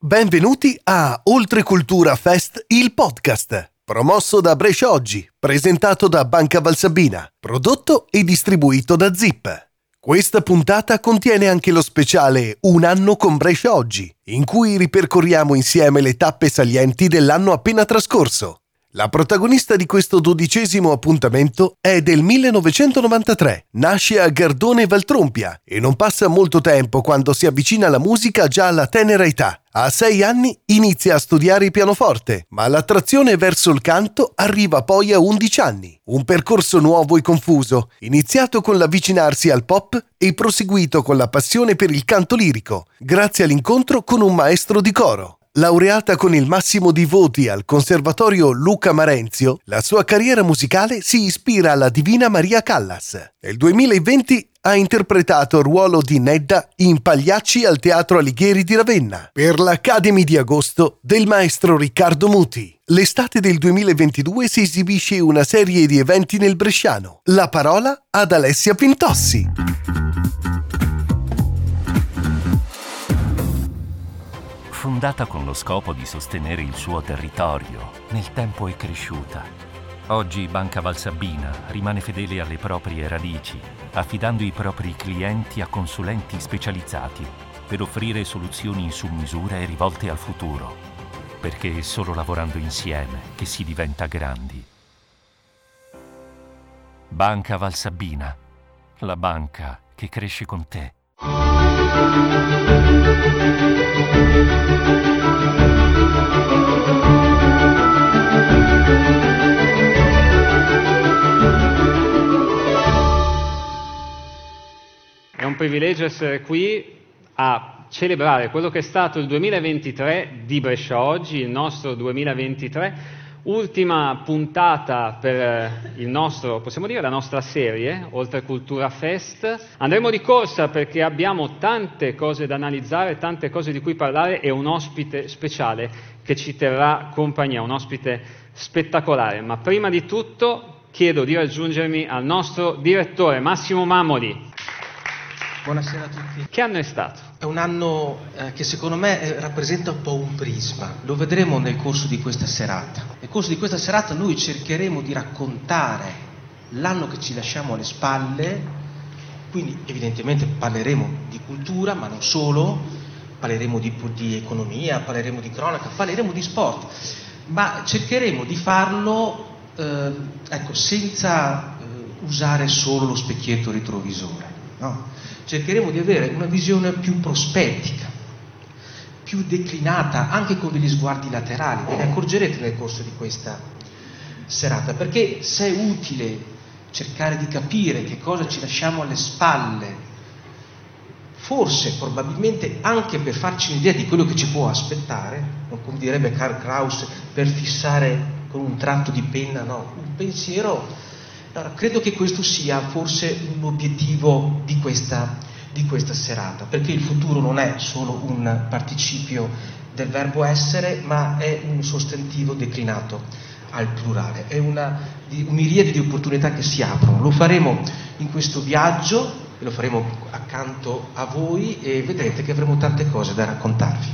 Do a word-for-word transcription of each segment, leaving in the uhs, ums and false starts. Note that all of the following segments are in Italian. Benvenuti a OltreculturaFEST, il podcast, promosso da Bresciaoggi, presentato da Banca Valsabbina, prodotto e distribuito da Zeep. Questa puntata contiene anche lo speciale Un anno con Bresciaoggi, in cui ripercorriamo insieme le tappe salienti dell'anno appena trascorso. La protagonista di questo dodicesimo appuntamento è del millenovecentonovantatré, nasce a Gardone Val Trompia e non passa molto tempo quando si avvicina alla musica già alla tenera età. A sei anni inizia a studiare il pianoforte, ma l'attrazione verso il canto arriva poi a undici anni. Un percorso nuovo e confuso, iniziato con l'avvicinarsi al pop e proseguito con la passione per il canto lirico, grazie all'incontro con un maestro di coro. Laureata con il massimo di voti al Conservatorio Luca Marenzio, la sua carriera musicale si ispira alla divina Maria Callas. Nel duemilaventi ha interpretato il ruolo di Nedda in Pagliacci al Teatro Alighieri di Ravenna per l'Academy di Agosto del maestro Riccardo Muti. L'estate del duemilaventidue si esibisce una serie di eventi nel Bresciano. La parola ad Alessia Pintossi. Fondata con lo scopo di sostenere il suo territorio, nel tempo è cresciuta. Oggi Banca Valsabbina rimane fedele alle proprie radici, affidando i propri clienti a consulenti specializzati per offrire soluzioni su misura e rivolte al futuro, perché è solo lavorando insieme che si diventa grandi. Banca Valsabbina, la banca che cresce con te. È un privilegio essere qui a celebrare quello che è stato il duemilaventitré di Bresciaoggi, il nostro duemilaventitré, ultima puntata per il nostro, possiamo dire, la nostra serie, Oltre Cultura Fest. Andremo di corsa perché abbiamo tante cose da analizzare, tante cose di cui parlare e un ospite speciale che ci terrà compagnia, un ospite spettacolare. Ma prima di tutto chiedo di raggiungermi al nostro direttore Massimo Mamoli. Buonasera a tutti. Che anno è stato? È un anno eh, che secondo me eh, rappresenta un po' un prisma, lo vedremo nel corso di questa serata. Nel corso di questa serata noi cercheremo di raccontare l'anno che ci lasciamo alle spalle, quindi evidentemente parleremo di cultura, ma non solo, parleremo di, di economia, parleremo di cronaca, parleremo di sport, ma cercheremo di farlo eh, ecco, senza eh, usare solo lo specchietto retrovisore, no? Cercheremo di avere una visione più prospettica, più declinata, anche con degli sguardi laterali. Ve ne accorgerete nel corso di questa serata, perché se è utile cercare di capire che cosa ci lasciamo alle spalle, forse, probabilmente, anche per farci un'idea di quello che ci può aspettare, non come direbbe Karl Kraus, per fissare con un tratto di penna, no, un pensiero. Allora, credo che questo sia forse un obiettivo di questa, di questa serata, perché il futuro non è solo un participio del verbo essere, ma è un sostantivo declinato al plurale, è una di, miriade di opportunità che si aprono. Lo faremo in questo viaggio e lo faremo accanto a voi e vedrete che avremo tante cose da raccontarvi.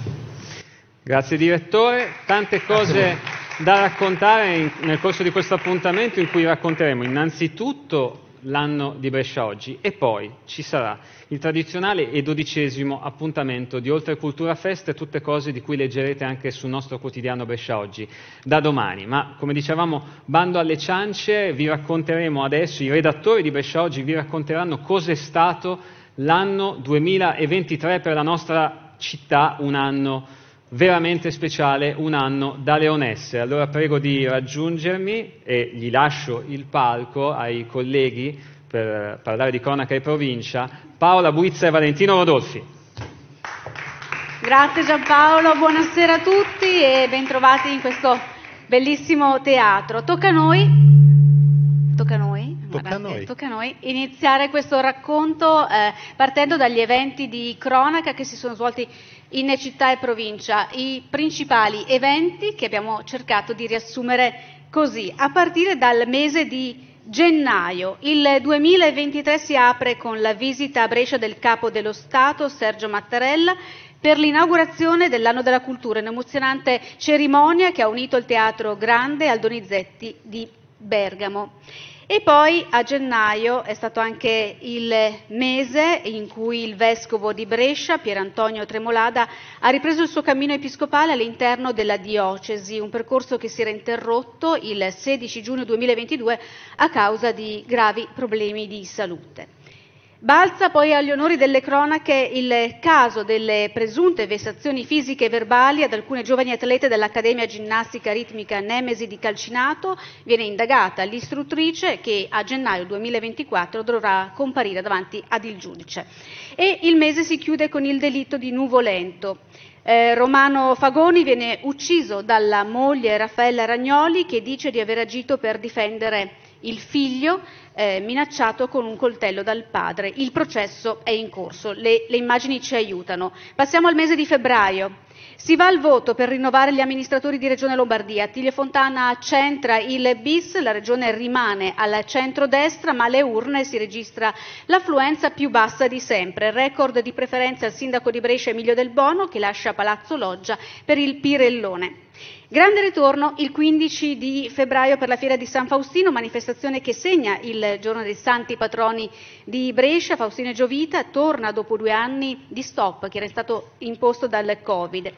Grazie direttore, tante cose da raccontare in, nel corso di questo appuntamento, in cui racconteremo innanzitutto l'anno di Bresciaoggi e poi ci sarà il tradizionale e dodicesimo appuntamento di Oltre Cultura Fest, tutte cose di cui leggerete anche sul nostro quotidiano Bresciaoggi da domani. Ma come dicevamo, bando alle ciance, vi racconteremo adesso, i redattori di Bresciaoggi vi racconteranno cos'è stato l'anno duemilaventitré per la nostra città, un anno veramente speciale, un anno da leonesse. Allora prego di raggiungermi e gli lascio il palco ai colleghi per parlare di cronaca e provincia, Paola Buizza e Valentino Rodolfi. Grazie Giampaolo, buonasera a tutti e bentrovati in questo bellissimo teatro. Tocca a noi, tocca a noi. Tocca a noi. Tocca a noi iniziare questo racconto eh, partendo dagli eventi di cronaca che si sono svolti in città e provincia, i principali eventi che abbiamo cercato di riassumere così, a partire dal mese di gennaio. Il duemilaventitré si apre con la visita a Brescia del Capo dello Stato, Sergio Mattarella, per l'inaugurazione dell'anno della cultura, un'emozionante cerimonia che ha unito il Teatro Grande al Donizetti di Bergamo. E poi a gennaio è stato anche il mese in cui il vescovo di Brescia, Pier Antonio Tremolada, ha ripreso il suo cammino episcopale all'interno della diocesi, un percorso che si era interrotto il sedici giugno duemilaventidue a causa di gravi problemi di salute. Balza poi agli onori delle cronache il caso delle presunte vessazioni fisiche e verbali ad alcune giovani atlete dell'Accademia Ginnastica Ritmica Nemesi di Calcinato. Viene indagata l'istruttrice che a gennaio duemilaventiquattro dovrà comparire davanti ad il giudice. E il mese si chiude con il delitto di Nuvolento. Eh, Romano Fagoni viene ucciso dalla moglie Raffaella Ragnoli, che dice di aver agito per difendere il figlio eh, minacciato con un coltello dal padre. Il processo è in corso, le, le immagini ci aiutano. Passiamo al mese di febbraio. Si va al voto per rinnovare gli amministratori di Regione Lombardia. Attilio Fontana centra il bis, la Regione rimane al centrodestra, ma alle urne si registra l'affluenza più bassa di sempre. Record di preferenza al sindaco di Brescia Emilio Del Bono, che lascia Palazzo Loggia per il Pirellone. Grande ritorno il quindici di febbraio per la Fiera di San Faustino, manifestazione che segna il giorno dei santi patroni di Brescia. Faustino e Giovita torna dopo due anni di stop che era stato imposto dal Covid.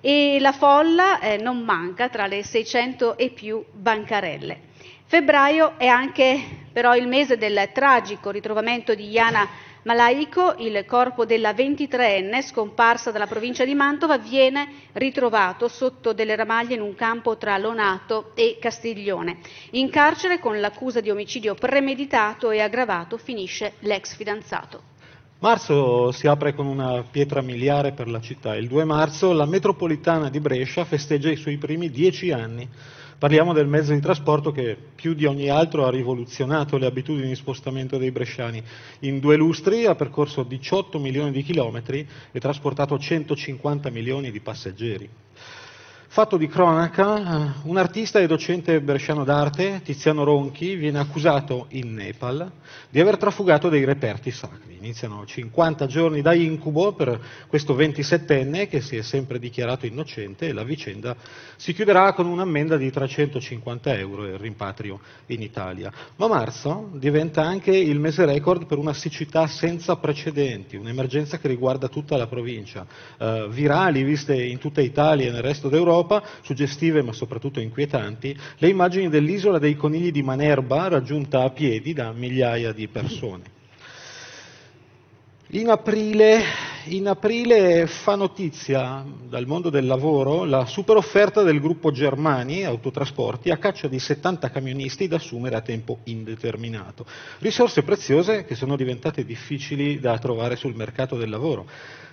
E la folla eh, non manca, tra le seicento e più bancarelle. Febbraio è anche però il mese del tragico ritrovamento di Iana Malaico. Il corpo della ventitreenne, scomparsa dalla provincia di Mantova, viene ritrovato sotto delle ramaglie in un campo tra Lonato e Castiglione. In carcere con l'accusa di omicidio premeditato e aggravato finisce l'ex fidanzato. Marzo si apre con una pietra miliare per la città. Il due marzo la metropolitana di Brescia festeggia i suoi primi dieci anni. Parliamo del mezzo di trasporto che più di ogni altro ha rivoluzionato le abitudini di spostamento dei bresciani. In due lustri ha percorso diciotto milioni di chilometri e trasportato centocinquanta milioni di passeggeri. Fatto di cronaca, un artista e docente bresciano d'arte, Tiziano Ronchi, viene accusato in Nepal di aver trafugato dei reperti sacri. Iniziano cinquanta giorni da incubo per questo ventisettenne che si è sempre dichiarato innocente, e la vicenda si chiuderà con un'ammenda di trecentocinquanta euro e il rimpatrio in Italia. Ma marzo diventa anche il mese record per una siccità senza precedenti, un'emergenza che riguarda tutta la provincia. Eh, virali, viste in tutta Italia e nel resto d'Europa, suggestive ma soprattutto inquietanti, le immagini dell'isola dei conigli di Manerba, raggiunta a piedi da migliaia di persone. In aprile, in aprile fa notizia dal mondo del lavoro la super offerta del gruppo Germani Autotrasporti a caccia di settanta camionisti da assumere a tempo indeterminato. Risorse preziose che sono diventate difficili da trovare sul mercato del lavoro.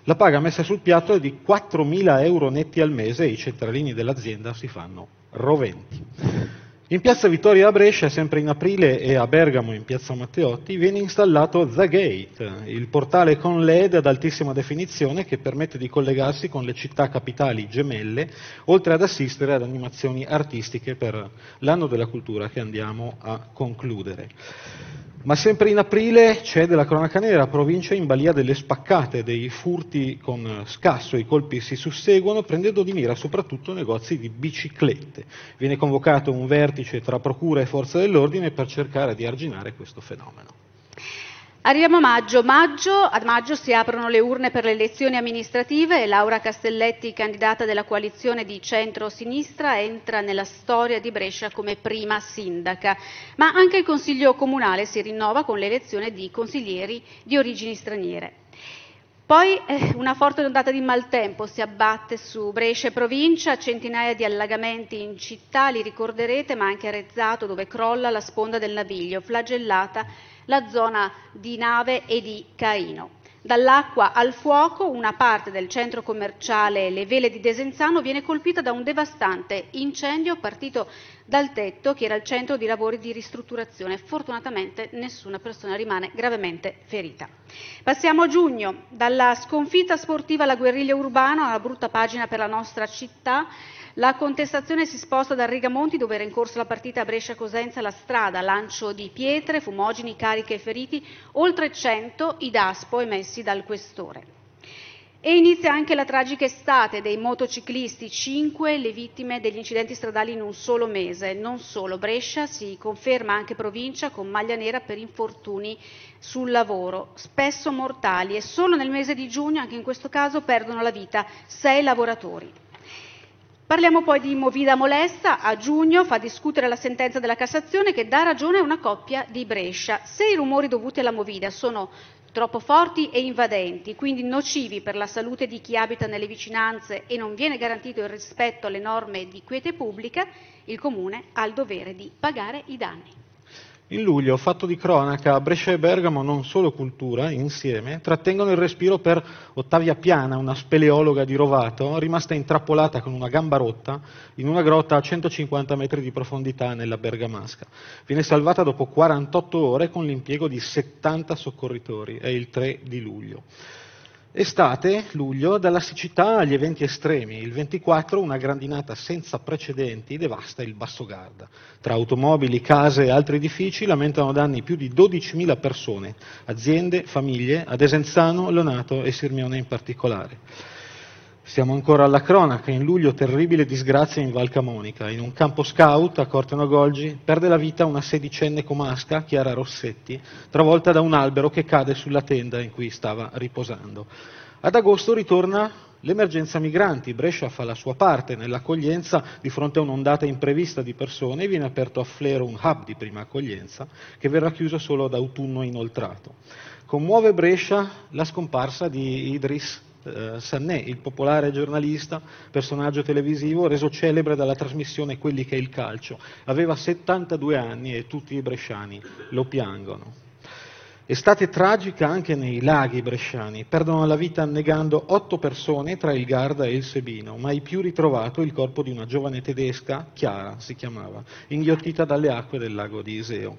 La paga messa sul piatto è di quattromila euro netti al mese e i centralini dell'azienda si fanno roventi. In piazza Vittoria a Brescia, sempre in aprile, e a Bergamo in piazza Matteotti, viene installato The Gate, il portale con L E D ad altissima definizione che permette di collegarsi con le città capitali gemelle, oltre ad assistere ad animazioni artistiche per l'anno della cultura che andiamo a concludere. Ma sempre in aprile c'è della cronaca nera, provincia in balia delle spaccate, dei furti con scasso, i colpi si susseguono prendendo di mira soprattutto negozi di biciclette. Viene convocato un vertice tra procura e forze dell'ordine per cercare di arginare questo fenomeno. Arriviamo a maggio. maggio. Ad maggio si aprono le urne per le elezioni amministrative e Laura Castelletti, candidata della coalizione di centro-sinistra, entra nella storia di Brescia come prima sindaca. Ma anche il Consiglio Comunale si rinnova con l'elezione di consiglieri di origini straniere. Poi eh, una forte ondata di maltempo si abbatte su Brescia e provincia, centinaia di allagamenti in città, li ricorderete, ma anche a Rezzato, dove crolla la sponda del Naviglio, flagellata la zona di Nave e di Caino. Dall'acqua al fuoco, una parte del centro commerciale Le Vele di Desenzano viene colpita da un devastante incendio partito dal tetto che era il centro di lavori di ristrutturazione. Fortunatamente nessuna persona rimane gravemente ferita. Passiamo a giugno, dalla sconfitta sportiva alla guerriglia urbana, una brutta pagina per la nostra città. La contestazione si sposta dal Rigamonti, dove era in corso la partita a Brescia-Cosenza, la strada, lancio di pietre, fumogeni, cariche e feriti, oltre cento i DASPO emessi dal questore. E inizia anche la tragica estate dei motociclisti, cinque le vittime degli incidenti stradali in un solo mese. Non solo, Brescia si conferma anche provincia con maglia nera per infortuni sul lavoro, spesso mortali, e solo nel mese di giugno, anche in questo caso, perdono la vita sei lavoratori. Parliamo poi di Movida molesta. A giugno fa discutere la sentenza della Cassazione che dà ragione a una coppia di Brescia. Se i rumori dovuti alla Movida sono troppo forti e invadenti, quindi nocivi per la salute di chi abita nelle vicinanze e non viene garantito il rispetto alle norme di quiete pubblica, il Comune ha il dovere di pagare i danni. In luglio, fatto di cronaca, Brescia e Bergamo, non solo cultura, insieme, trattengono il respiro per Ottavia Piana, una speleologa di Rovato, rimasta intrappolata con una gamba rotta in una grotta a centocinquanta metri di profondità nella Bergamasca. Viene salvata dopo quarantotto ore con l'impiego di settanta soccorritori, è il tre di luglio. Estate, luglio, dalla siccità agli eventi estremi. Il ventiquattro una grandinata senza precedenti devasta il Basso Garda. Tra automobili, case e altri edifici lamentano danni più di dodicimila persone, aziende, famiglie, a Desenzano, Lonato e Sirmione in particolare. Siamo ancora alla cronaca. In luglio terribile disgrazia in Val Camonica. In un campo scout a Corteno Golgi perde la vita una sedicenne comasca, Chiara Rossetti, travolta da un albero che cade sulla tenda in cui stava riposando. Ad agosto ritorna l'emergenza migranti. Brescia fa la sua parte nell'accoglienza di fronte a un'ondata imprevista di persone e viene aperto a Flero un hub di prima accoglienza che verrà chiuso solo ad autunno inoltrato. Commuove Brescia la scomparsa di Idris Eh, Sannè, il popolare giornalista, personaggio televisivo reso celebre dalla trasmissione Quelli che è il calcio. Aveva settantadue anni e tutti i bresciani lo piangono. Estate tragica anche nei laghi bresciani. Perdono la vita annegando otto persone tra il Garda e il Sebino, mai più ritrovato il corpo di una giovane tedesca, Chiara si chiamava, inghiottita dalle acque del lago di Iseo.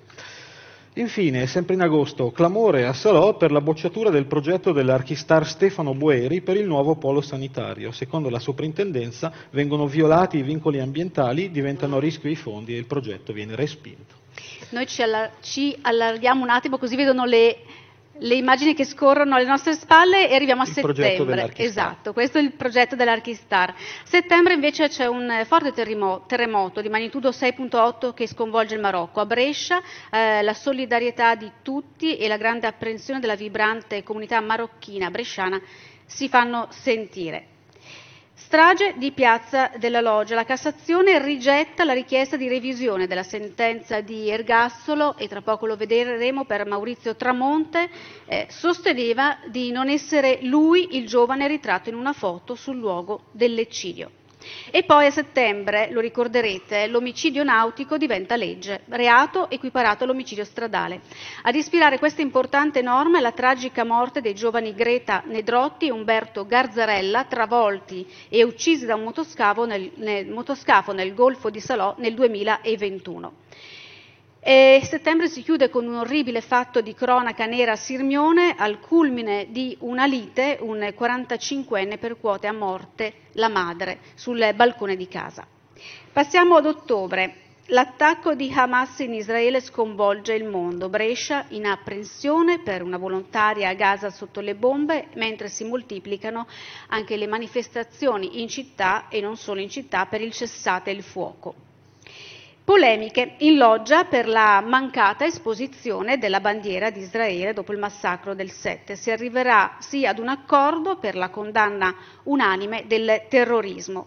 Infine, sempre in agosto, clamore a Salò per la bocciatura del progetto dell'archistar Stefano Boeri per il nuovo polo sanitario. Secondo la soprintendenza vengono violati i vincoli ambientali, diventano a rischio i fondi e il progetto viene respinto. Noi ci, allar- ci allarghiamo un attimo così vedono le... le immagini che scorrono alle nostre spalle e arriviamo a il settembre. Esatto, questo è il progetto dell'Archistar. A settembre invece c'è un forte terremoto di magnitudo sei virgola otto che sconvolge il Marocco. A Brescia eh, la solidarietà di tutti e la grande apprensione della vibrante comunità marocchina bresciana si fanno sentire. Strage di Piazza della Loggia. La Cassazione rigetta la richiesta di revisione della sentenza di ergastolo e tra poco lo vedremo per Maurizio Tramonte. Eh, sosteneva di non essere lui il giovane ritratto in una foto sul luogo dell'eccidio. E poi a settembre, lo ricorderete, l'omicidio nautico diventa legge, reato equiparato all'omicidio stradale. Ad ispirare questa importante norma è la tragica morte dei giovani Greta Nedrotti e Umberto Garzarella, travolti e uccisi da un motoscafo nel, nel, motoscafo nel Golfo di Salò nel duemilaventuno. E settembre si chiude con un orribile fatto di cronaca nera a Sirmione, al culmine di una lite, un quarantacinquenne percuote a morte la madre sul balcone di casa. Passiamo ad ottobre. L'attacco di Hamas in Israele sconvolge il mondo. Brescia in apprensione per una volontaria a Gaza sotto le bombe, mentre si moltiplicano anche le manifestazioni in città e non solo in città per il cessate il fuoco. Polemiche in loggia per la mancata esposizione della bandiera di Israele dopo il massacro del sette. Si arriverà sì ad un accordo per la condanna unanime del terrorismo.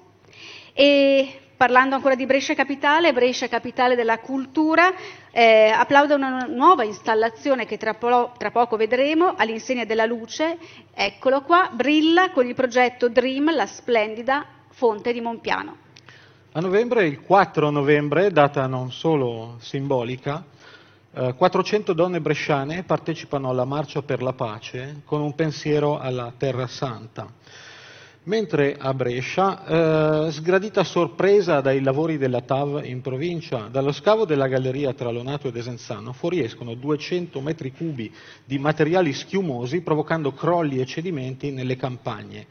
E parlando ancora di Brescia Capitale, Brescia Capitale della Cultura, eh, applauda una nuova installazione che tra, po- tra poco vedremo all'insegna della luce. Eccolo qua, brilla con il progetto Dream, la splendida fonte di Monpiano. A novembre, il quattro novembre, data non solo simbolica, eh, quattrocento donne bresciane partecipano alla Marcia per la Pace con un pensiero alla Terra Santa. Mentre a Brescia, eh, sgradita sorpresa dai lavori della T A V in provincia, dallo scavo della galleria tra Lonato e Desenzano fuoriescono duecento metri cubi di materiali schiumosi provocando crolli e cedimenti nelle campagne.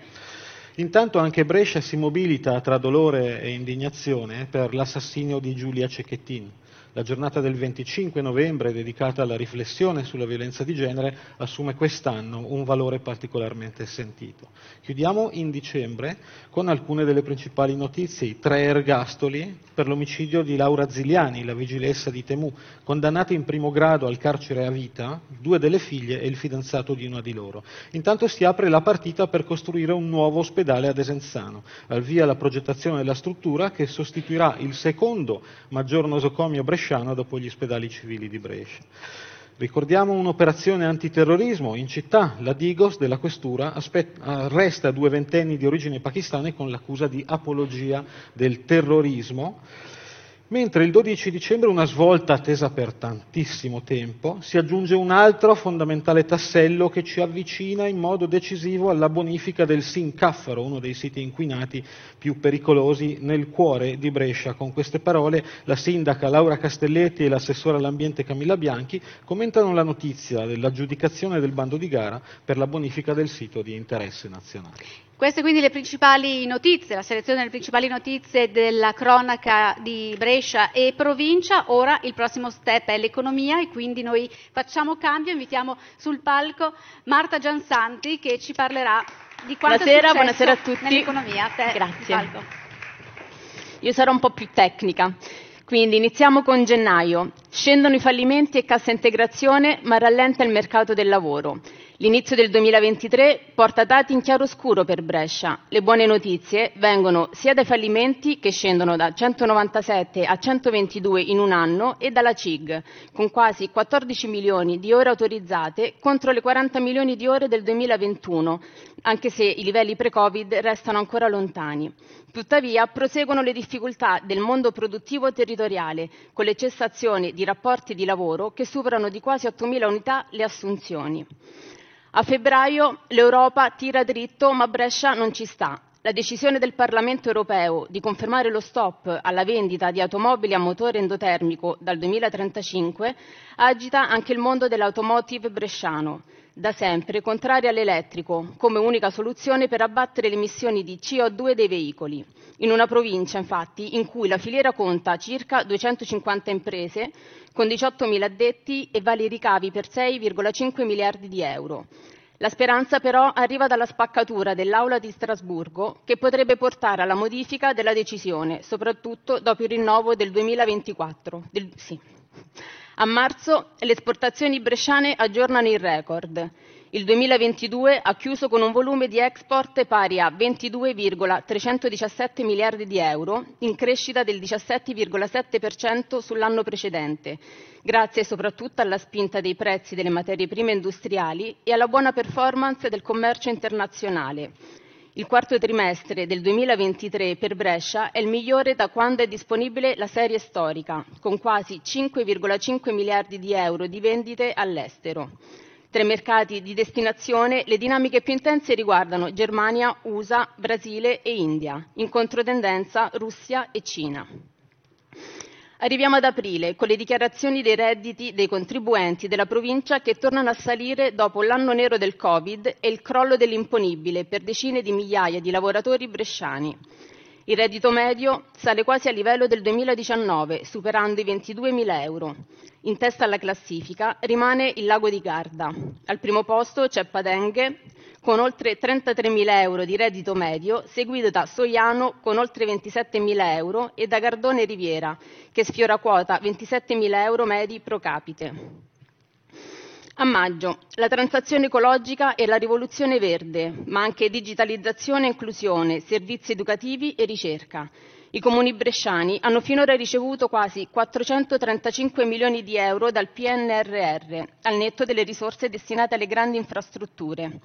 Intanto anche Brescia si mobilita tra dolore e indignazione per l'assassinio di Giulia Cecchettin. La giornata del venticinque novembre, dedicata alla riflessione sulla violenza di genere, assume quest'anno un valore particolarmente sentito. Chiudiamo in dicembre con alcune delle principali notizie. I tre ergastoli per l'omicidio di Laura Ziliani, la vigilessa di Temu, condannata in primo grado al carcere a vita, due delle figlie e il fidanzato di una di loro. Intanto si apre la partita per costruire un nuovo ospedale a Desenzano. Al via la progettazione della struttura che sostituirà il secondo maggior nosocomio bresciano dopo gli ospedali civili di Brescia. Ricordiamo un'operazione antiterrorismo in città. La Digos della Questura arresta due ventenni di origine pakistana con l'accusa di apologia del terrorismo. Mentre il dodici dicembre, una svolta attesa per tantissimo tempo, si aggiunge un altro fondamentale tassello che ci avvicina in modo decisivo alla bonifica del Sincaffaro, uno dei siti inquinati più pericolosi nel cuore di Brescia. Con queste parole la sindaca Laura Castelletti e l'assessora all'ambiente Camilla Bianchi commentano la notizia dell'aggiudicazione del bando di gara per la bonifica del sito di interesse nazionale. Queste quindi le principali notizie, la selezione delle principali notizie della cronaca di Brescia e provincia. Ora il prossimo step è l'economia e quindi noi facciamo cambio, invitiamo sul palco Marta Giansanti che ci parlerà di quanto buonasera, è successo buonasera a tutti. Nell'economia. A te, grazie. Palco. Io sarò un po' più tecnica, quindi iniziamo con gennaio. Scendono i fallimenti e cassa integrazione ma rallenta il mercato del lavoro. L'inizio del duemilaventitré porta dati in chiaroscuro per Brescia. Le buone notizie vengono sia dai fallimenti, che scendono da centonovantasette a centoventidue in un anno, e dalla C I G, con quasi quattordici milioni di ore autorizzate contro le quaranta milioni di ore del duemilaventuno, anche se i livelli pre-Covid restano ancora lontani. Tuttavia, proseguono le difficoltà del mondo produttivo territoriale, con le cessazioni di rapporti di lavoro che superano di quasi ottomila unità le assunzioni. A febbraio l'Europa tira dritto, ma Brescia non ci sta. La decisione del Parlamento europeo di confermare lo stop alla vendita di automobili a motore endotermico dal duemilatrentacinque agita anche il mondo dell'automotive bresciano, da sempre contraria all'elettrico come unica soluzione per abbattere le emissioni di C O due dei veicoli. In una provincia, infatti, in cui la filiera conta circa duecentocinquanta imprese, con diciottomila addetti e vari ricavi per sei virgola cinque miliardi di euro. La speranza però arriva dalla spaccatura dell'Aula di Strasburgo, che potrebbe portare alla modifica della decisione, soprattutto dopo il rinnovo del duemilaventiquattro. Del, sì. A marzo le esportazioni bresciane aggiornano il record. Il duemilaventidue ha chiuso con un volume di export pari a ventidue virgola trecentodiciassette miliardi di euro, in crescita del diciassette virgola sette per cento sull'anno precedente, grazie soprattutto alla spinta dei prezzi delle materie prime industriali e alla buona performance del commercio internazionale. Il quarto trimestre del duemilaventitré per Brescia è il migliore da quando è disponibile la serie storica, con quasi cinque virgola cinque miliardi di euro di vendite all'estero. Tra i mercati di destinazione le dinamiche più intense riguardano Germania, U S A, Brasile e India, in controtendenza Russia e Cina. Arriviamo ad aprile con le dichiarazioni dei redditi dei contribuenti della provincia che tornano a salire dopo l'anno nero del Covid e il crollo dell'imponibile per decine di migliaia di lavoratori bresciani. Il reddito medio sale quasi a livello del duemiladiciannove, superando i ventiduemila euro. In testa alla classifica rimane il lago di Garda. Al primo posto c'è Padenghe, con oltre trentatremila euro di reddito medio, seguito da Soiano, con oltre ventisettemila euro, e da Gardone Riviera, che sfiora quota ventisettemila euro medi pro capite. A maggio, la transizione ecologica e la rivoluzione verde, ma anche digitalizzazione e inclusione, servizi educativi e ricerca. I comuni bresciani hanno finora ricevuto quasi quattrocentotrentacinque milioni di euro dal P N R R, al netto delle risorse destinate alle grandi infrastrutture.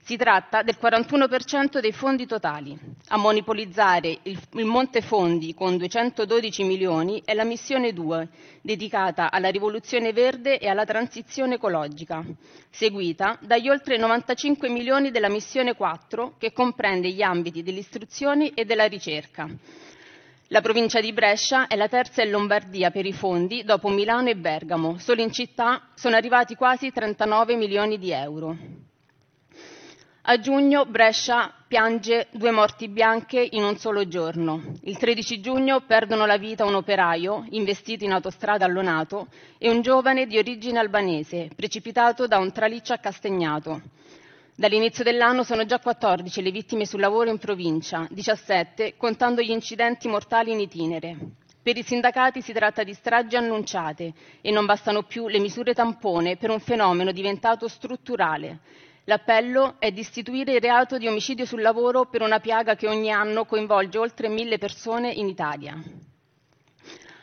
Si tratta del quarantuno per cento dei fondi totali. A monopolizzare il, il Monte Fondi con duecentododici milioni è la missione due, dedicata alla rivoluzione verde e alla transizione ecologica, seguita dagli oltre novantacinque milioni della missione quattro, che comprende gli ambiti dell'istruzione e della ricerca. La provincia di Brescia è la terza in Lombardia per i fondi, dopo Milano e Bergamo. Solo in città sono arrivati quasi trentanove milioni di euro. A giugno Brescia piange due morti bianche in un solo giorno. Il tredici giugno perdono la vita un operaio, investito in autostrada a Lonato, e un giovane di origine albanese, precipitato da un traliccio a Castagnato. Dall'inizio dell'anno sono già quattordici le vittime sul lavoro in provincia, diciassette contando gli incidenti mortali in itinere. Per i sindacati si tratta di stragi annunciate e non bastano più le misure tampone per un fenomeno diventato strutturale. L'appello è di istituire il reato di omicidio sul lavoro per una piaga che ogni anno coinvolge oltre mille persone in Italia.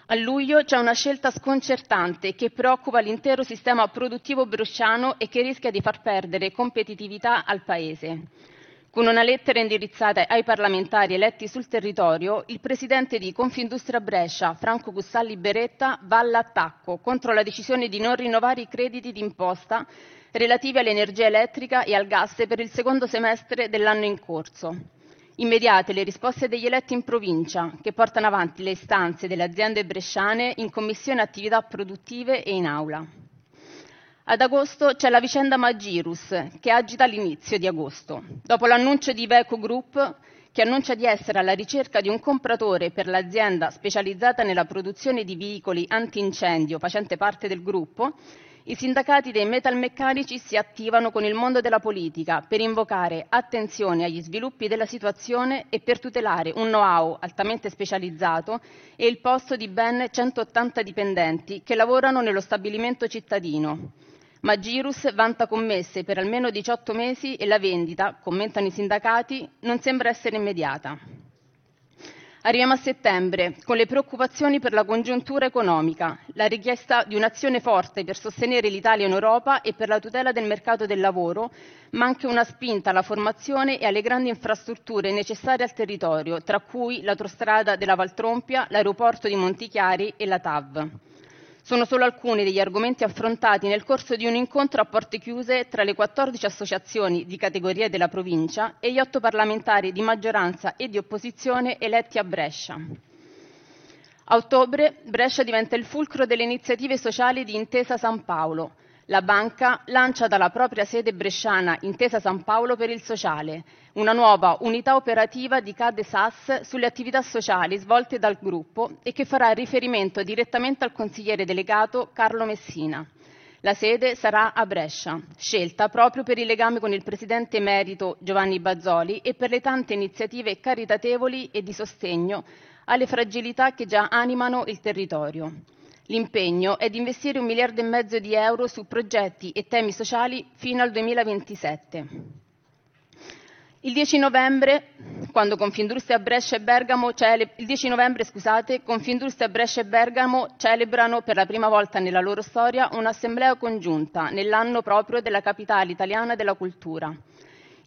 A luglio c'è una scelta sconcertante che preoccupa l'intero sistema produttivo bresciano e che rischia di far perdere competitività al Paese. Con una lettera indirizzata ai parlamentari eletti sul territorio, il presidente di Confindustria Brescia, Franco Gussalli Beretta, va all'attacco contro la decisione di non rinnovare i crediti d'imposta relativi all'energia elettrica e al gas per il secondo semestre dell'anno in corso. Immediate le risposte degli eletti in provincia, che portano avanti le istanze delle aziende bresciane in commissione attività produttive e in aula. Ad agosto c'è la vicenda Magirus, che agita l'inizio di agosto. Dopo l'annuncio di Iveco Group, che annuncia di essere alla ricerca di un compratore per l'azienda specializzata nella produzione di veicoli antincendio facente parte del gruppo, i sindacati dei metalmeccanici si attivano con il mondo della politica per invocare attenzione agli sviluppi della situazione e per tutelare un know-how altamente specializzato e il posto di ben centottanta dipendenti che lavorano nello stabilimento cittadino. Magirus vanta commesse per almeno diciotto mesi e la vendita, commentano i sindacati, non sembra essere immediata. Arriviamo a settembre, con le preoccupazioni per la congiuntura economica, la richiesta di un'azione forte per sostenere l'Italia in Europa e per la tutela del mercato del lavoro, ma anche una spinta alla formazione e alle grandi infrastrutture necessarie al territorio, tra cui l'autostrada della Val Trompia, l'aeroporto di Montichiari e la T A V. Sono solo alcuni degli argomenti affrontati nel corso di un incontro a porte chiuse tra le quattordici associazioni di categoria della provincia e gli otto parlamentari di maggioranza e di opposizione eletti a Brescia. A ottobre Brescia diventa il fulcro delle iniziative sociali di Intesa San Paolo. La banca lancia dalla propria sede bresciana Intesa San Paolo per il Sociale, una nuova unità operativa di Cade S A S sulle attività sociali svolte dal gruppo e che farà riferimento direttamente al consigliere delegato Carlo Messina. La sede sarà a Brescia, scelta proprio per il legame con il presidente emerito Giovanni Bazzoli e per le tante iniziative caritatevoli e di sostegno alle fragilità che già animano il territorio. L'impegno è di investire un miliardo e mezzo di euro su progetti e temi sociali fino al duemilaventisette. Il dieci novembre, quando Confindustria Brescia e Bergamo, cele... il dieci novembre, scusate, Confindustria Brescia e Bergamo celebrano per la prima volta nella loro storia un'assemblea congiunta nell'anno proprio della capitale italiana della cultura.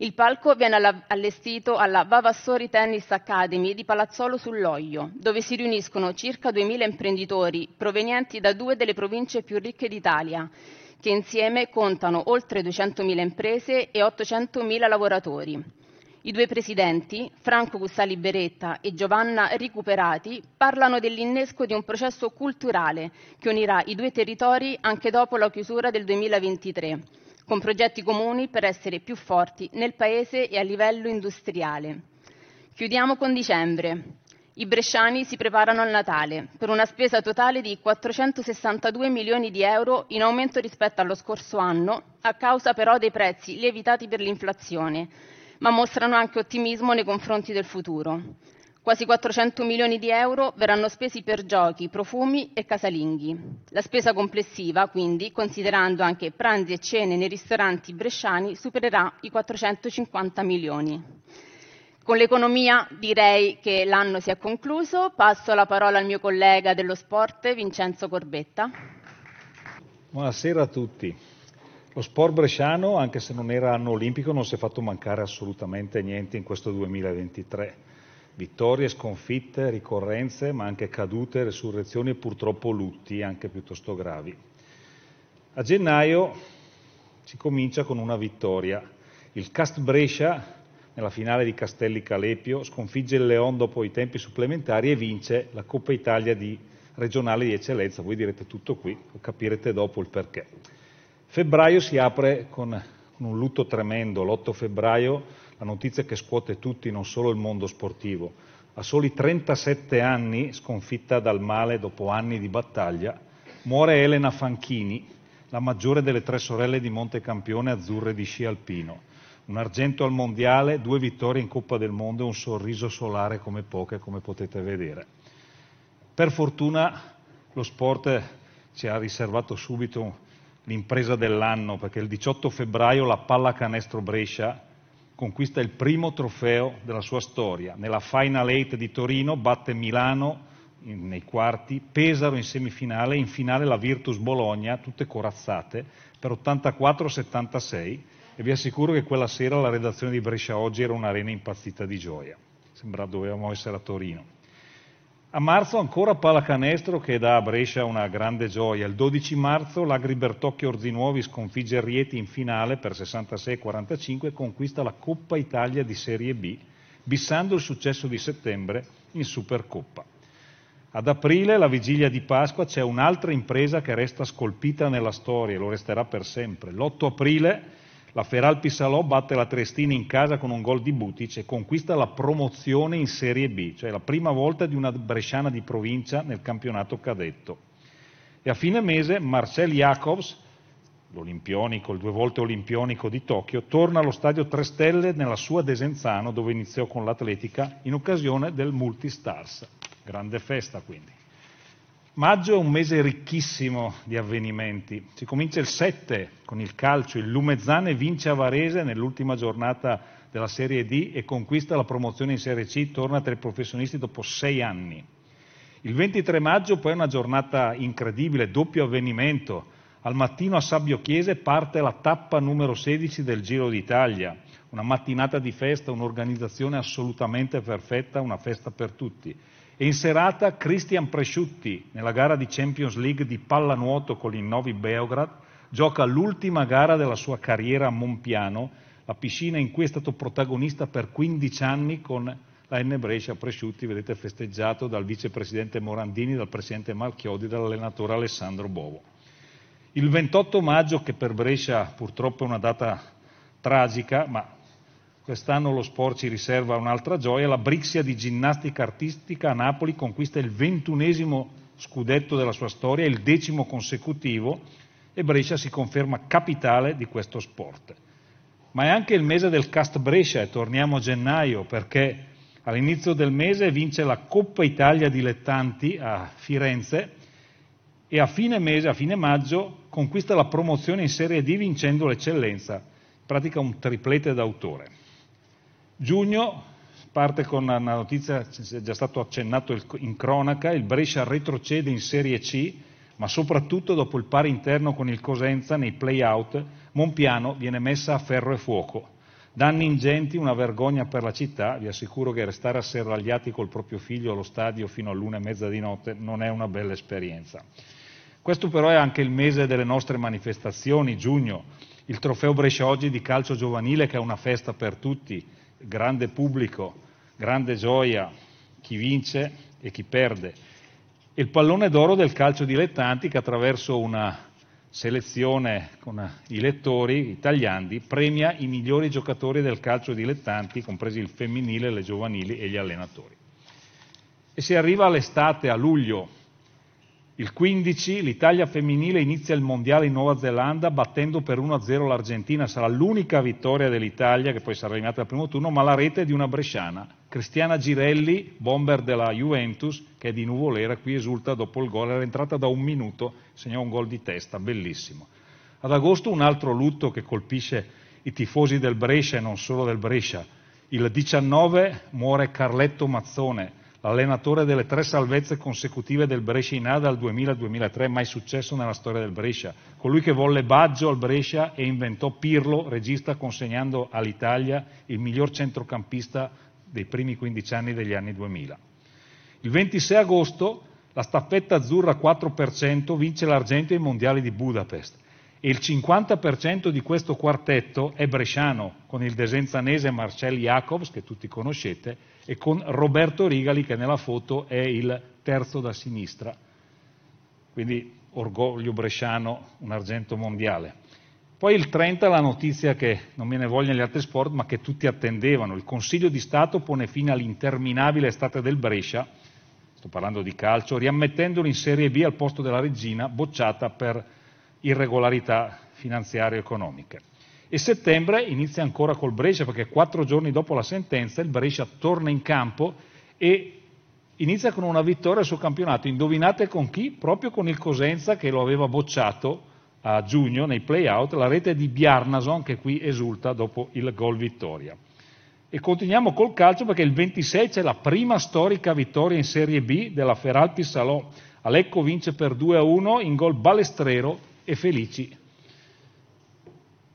Il palco viene alla... allestito alla Vavassori Tennis Academy di Palazzolo sull'Oglio, dove si riuniscono circa duemila imprenditori provenienti da due delle province più ricche d'Italia, che insieme contano oltre duecentomila imprese e ottocentomila lavoratori. I due presidenti, Franco Gussalli Beretta e Giovanna Recuperati, parlano dell'innesco di un processo culturale che unirà i due territori anche dopo la chiusura del duemilaventitré, con progetti comuni per essere più forti nel Paese e a livello industriale. Chiudiamo con dicembre. I bresciani si preparano al Natale per una spesa totale di quattrocentosessantadue milioni di euro in aumento rispetto allo scorso anno, a causa però dei prezzi lievitati per l'inflazione, ma mostrano anche ottimismo nei confronti del futuro. Quasi quattrocento milioni di euro verranno spesi per giochi, profumi e casalinghi. La spesa complessiva, quindi, considerando anche pranzi e cene nei ristoranti bresciani, supererà i quattrocentocinquanta milioni. Con l'economia direi che l'anno si è concluso. Passo la parola al mio collega dello sport, Vincenzo Corbetta. Buonasera a tutti. Lo sport bresciano, anche se non era anno olimpico, non si è fatto mancare assolutamente niente in questo duemilaventitré. Vittorie, sconfitte, ricorrenze, ma anche cadute, resurrezioni e purtroppo lutti, anche piuttosto gravi. A gennaio si comincia con una vittoria. Il Cast Brescia, nella finale di Castelli Calepio, sconfigge il Leon dopo i tempi supplementari e vince la Coppa Italia di regionale di eccellenza. Voi direte tutto qui, capirete dopo il perché. Febbraio si apre con con un lutto tremendo l'otto febbraio, la notizia che scuote tutti, non solo il mondo sportivo. A soli trentasette anni, sconfitta dal male dopo anni di battaglia, muore Elena Fanchini, la maggiore delle tre sorelle di Montecampione azzurre di sci alpino. Un argento al mondiale, due vittorie in Coppa del Mondo e un sorriso solare come poche, come potete vedere. Per fortuna lo sport ci ha riservato subito l'impresa dell'anno, perché il diciotto febbraio la Pallacanestro Brescia conquista il primo trofeo della sua storia. Nella Final Eight di Torino batte Milano in, nei quarti, Pesaro in semifinale e in finale la Virtus Bologna, tutte corazzate, per ottantaquattro a settantasei, e vi assicuro che quella sera la redazione di Bresciaoggi era un'arena impazzita di gioia. Sembra dovevamo essere a Torino. A marzo ancora pallacanestro, che dà a Brescia una grande gioia. Il dodici marzo l'Agri Bertocchio Orzinuovi sconfigge Rieti in finale per sessantasei a quarantacinque e conquista la Coppa Italia di Serie B, bissando il successo di settembre in Supercoppa. Ad aprile, la vigilia di Pasqua, c'è un'altra impresa che resta scolpita nella storia e lo resterà per sempre. L'otto aprile la Feralpi Salò batte la Triestina in casa con un gol di Butic e conquista la promozione in Serie B, cioè la prima volta di una bresciana di provincia nel campionato cadetto. E a fine mese Marcel Jacobs, l'olimpionico, il due volte olimpionico di Tokyo, torna allo stadio Tre Stelle nella sua Desenzano, dove iniziò con l'atletica, in occasione del Multistars. Grande festa, quindi. Maggio è un mese ricchissimo di avvenimenti. Si comincia il sette con il calcio, il Lumezzane vince a Varese nell'ultima giornata della Serie D e conquista la promozione in Serie C, torna tra i professionisti dopo sei anni. Il ventitré maggio poi è una giornata incredibile, doppio avvenimento. Al mattino a Sabbio Chiese parte la tappa numero sedici del Giro d'Italia, una mattinata di festa, un'organizzazione assolutamente perfetta, una festa per tutti. E in serata Cristian Presciutti, nella gara di Champions League di pallanuoto con l'Innovi Beograd, gioca l'ultima gara della sua carriera a Monpiano, la piscina in cui è stato protagonista per quindici anni con la N Brescia. Presciutti, vedete, festeggiato dal vicepresidente Morandini, dal presidente Malchiodi, dall'allenatore Alessandro Bovo. Il ventotto maggio, che per Brescia purtroppo è una data tragica, ma quest'anno lo sport ci riserva un'altra gioia, la Brixia di ginnastica artistica a Napoli conquista il ventunesimo scudetto della sua storia, il decimo consecutivo, e Brescia si conferma capitale di questo sport. Ma è anche il mese del Cast Brescia, e torniamo a gennaio, perché all'inizio del mese vince la Coppa Italia Dilettanti a Firenze e a fine mese, a fine maggio, conquista la promozione in Serie D vincendo l'eccellenza, in pratica un triplete d'autore. Giugno parte con una notizia, è già stato accennato in cronaca, il Brescia retrocede in Serie C, ma soprattutto dopo il pari interno con il Cosenza nei play-out, Monpiano viene messa a ferro e fuoco. Danni ingenti, una vergogna per la città, vi assicuro che restare asserragliati col proprio figlio allo stadio fino all'una e mezza di notte non è una bella esperienza. Questo però è anche il mese delle nostre manifestazioni, giugno, il trofeo Bresciaoggi di calcio giovanile che è una festa per tutti, grande pubblico, grande gioia, chi vince e chi perde. Il pallone d'oro del calcio dilettanti che attraverso una selezione con i lettori, i tagliandi, premia i migliori giocatori del calcio dilettanti, compresi il femminile, le giovanili e gli allenatori. E si arriva all'estate, a luglio. Il quindici l'Italia femminile inizia il mondiale in Nuova Zelanda battendo per uno a zero l'Argentina, sarà l'unica vittoria dell'Italia che poi sarà eliminata al primo turno, ma la rete è di una bresciana, Cristiana Girelli, bomber della Juventus, che è di Nuvolera, qui esulta dopo il gol, era entrata da un minuto, segnò un gol di testa, bellissimo. Ad agosto un altro lutto che colpisce i tifosi del Brescia e non solo del Brescia, il diciannove muore Carletto Mazzone, l'allenatore delle tre salvezze consecutive del Brescia in A dal duemila al duemilatré, mai successo nella storia del Brescia. Colui che volle Baggio al Brescia e inventò Pirlo, regista, consegnando all'Italia il miglior centrocampista dei primi quindici anni degli anni duemila. Il ventisei agosto la staffetta azzurra quattro per cento vince l'argento ai mondiali di Budapest e il cinquanta per cento di questo quartetto è bresciano, con il desenzanese Marcel Jacobs, che tutti conoscete, e con Roberto Rigali, che nella foto è il terzo da sinistra, quindi orgoglio bresciano, un argento mondiale. Poi il trenta la notizia che, non me ne vogliono gli altri sport, ma che tutti attendevano. Il Consiglio di Stato pone fine all'interminabile estate del Brescia, sto parlando di calcio, riammettendolo in Serie B al posto della Reggina, bocciata per irregolarità finanziarie e economiche. E settembre inizia ancora col Brescia, perché quattro giorni dopo la sentenza il Brescia torna in campo e inizia con una vittoria sul campionato. Indovinate con chi? Proprio con il Cosenza, che lo aveva bocciato a giugno nei play-out, la rete di Bjarnason, che qui esulta dopo il gol vittoria. E continuiamo col calcio, perché il ventisei c'è la prima storica vittoria in Serie B della Feralpi Salò. Alecco vince per due a uno, in gol Balestrero e Felici.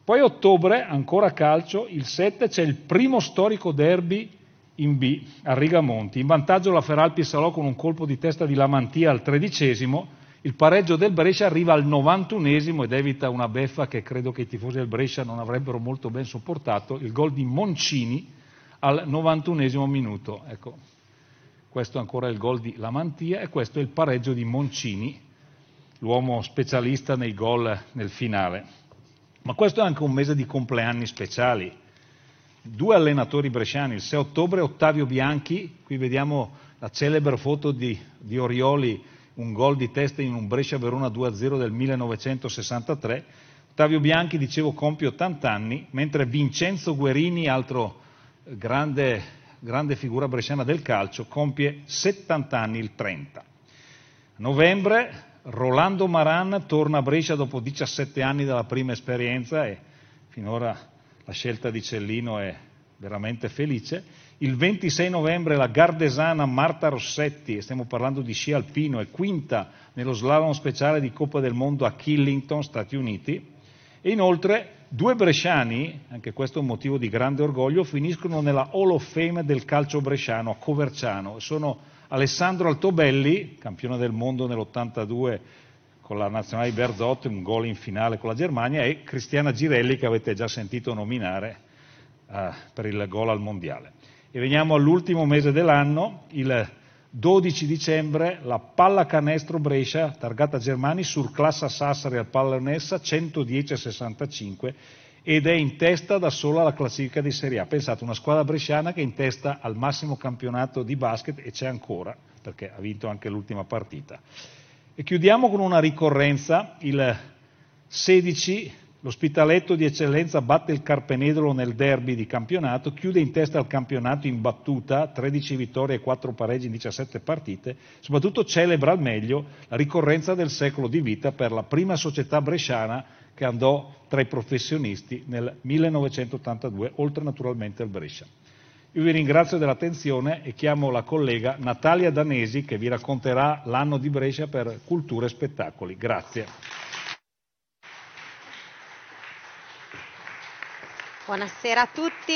Poi a ottobre, ancora calcio, il sette c'è il primo storico derby in B a Rigamonti. In vantaggio la Feralpi Salò con un colpo di testa di Lamantia al tredicesimo. Il pareggio del Brescia arriva al novantunesimo ed evita una beffa che credo che i tifosi del Brescia non avrebbero molto ben sopportato, il gol di Moncini al novantunesimo minuto. Ecco, questo ancora è il gol di Lamantia e questo è il pareggio di Moncini, l'uomo specialista nei gol nel finale. Ma questo è anche un mese di compleanni speciali. Due allenatori bresciani, il sei ottobre Ottavio Bianchi, qui vediamo la celebre foto di, di Orioli, un gol di testa in un Brescia-Verona due a zero del millenovecentosessantatré. Ottavio Bianchi, dicevo, compie ottanta anni, mentre Vincenzo Guerini, altro grande, grande figura bresciana del calcio, compie settanta anni il trenta. A novembre Rolando Maran torna a Brescia dopo diciassette anni dalla prima esperienza e finora la scelta di Cellino è veramente felice. Il ventisei novembre la gardesana Marta Rossetti, stiamo parlando di sci alpino, è quinta nello slalom speciale di Coppa del Mondo a Killington, Stati Uniti. E inoltre due bresciani, anche questo è un motivo di grande orgoglio, finiscono nella Hall of Fame del calcio bresciano a Coverciano. Sono Alessandro Altobelli, campione del mondo nell'ottantadue con la nazionale di Berzot, un gol in finale con la Germania, e Cristiana Girelli, che avete già sentito nominare eh, per il gol al Mondiale. E veniamo all'ultimo mese dell'anno, il dodici dicembre, la pallacanestro Brescia, targata Germani, surclassa Sassari al Pallonessa centodieci a sessantacinque ed è in testa da sola alla classifica di Serie A. Pensate, una squadra bresciana che è in testa al massimo campionato di basket e c'è ancora, perché ha vinto anche l'ultima partita. E chiudiamo con una ricorrenza, il sedici... L'Ospitaletto di Eccellenza batte il Carpenedolo nel derby di campionato, chiude in testa al campionato in battuta, tredici vittorie e quattro pareggi in diciassette partite, soprattutto celebra al meglio la ricorrenza del secolo di vita per la prima società bresciana che andò tra i professionisti nel millenovecentottantadue, oltre naturalmente al Brescia. Io vi ringrazio dell'attenzione e chiamo la collega Natalia Danesi che vi racconterà l'anno di Brescia per Cultura e Spettacoli. Grazie. Buonasera a tutti.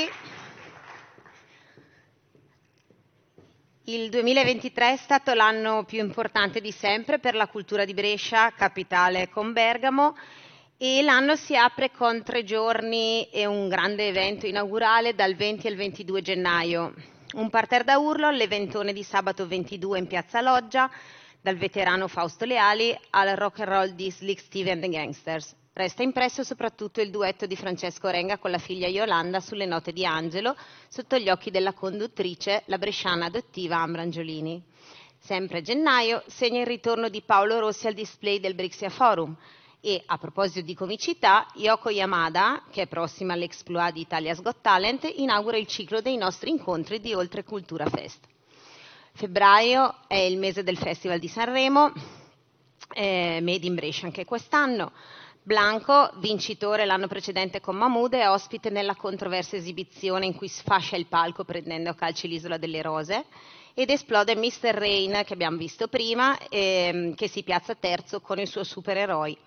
Il duemilaventitré è stato l'anno più importante di sempre per la cultura di Brescia, capitale con Bergamo, e l'anno si apre con tre giorni e un grande evento inaugurale dal venti al ventidue gennaio. Un parterre da urlo, l'eventone di sabato ventidue in Piazza Loggia, dal veterano Fausto Leali al rock and roll di Slick Steve and the Gangsters. Resta impresso soprattutto il duetto di Francesco Renga con la figlia Yolanda sulle note di Angelo, sotto gli occhi della conduttrice, la bresciana adottiva Ambra Angiolini. Sempre a gennaio segna il ritorno di Paolo Rossi al display del Brixia Forum e, a proposito di comicità, Yoko Yamada, che è prossima all'exploit di Italia's Got Talent, inaugura il ciclo dei nostri incontri di OltreculturaFEST. Febbraio è il mese del Festival di Sanremo, eh, Made in Brescia anche quest'anno. Blanco, vincitore l'anno precedente con Mahmood, è ospite nella controversa esibizione in cui sfascia il palco prendendo a calci l'Isola delle Rose, ed esplode mister Rain, che abbiamo visto prima, ehm, che si piazza terzo con il suo Supereroi.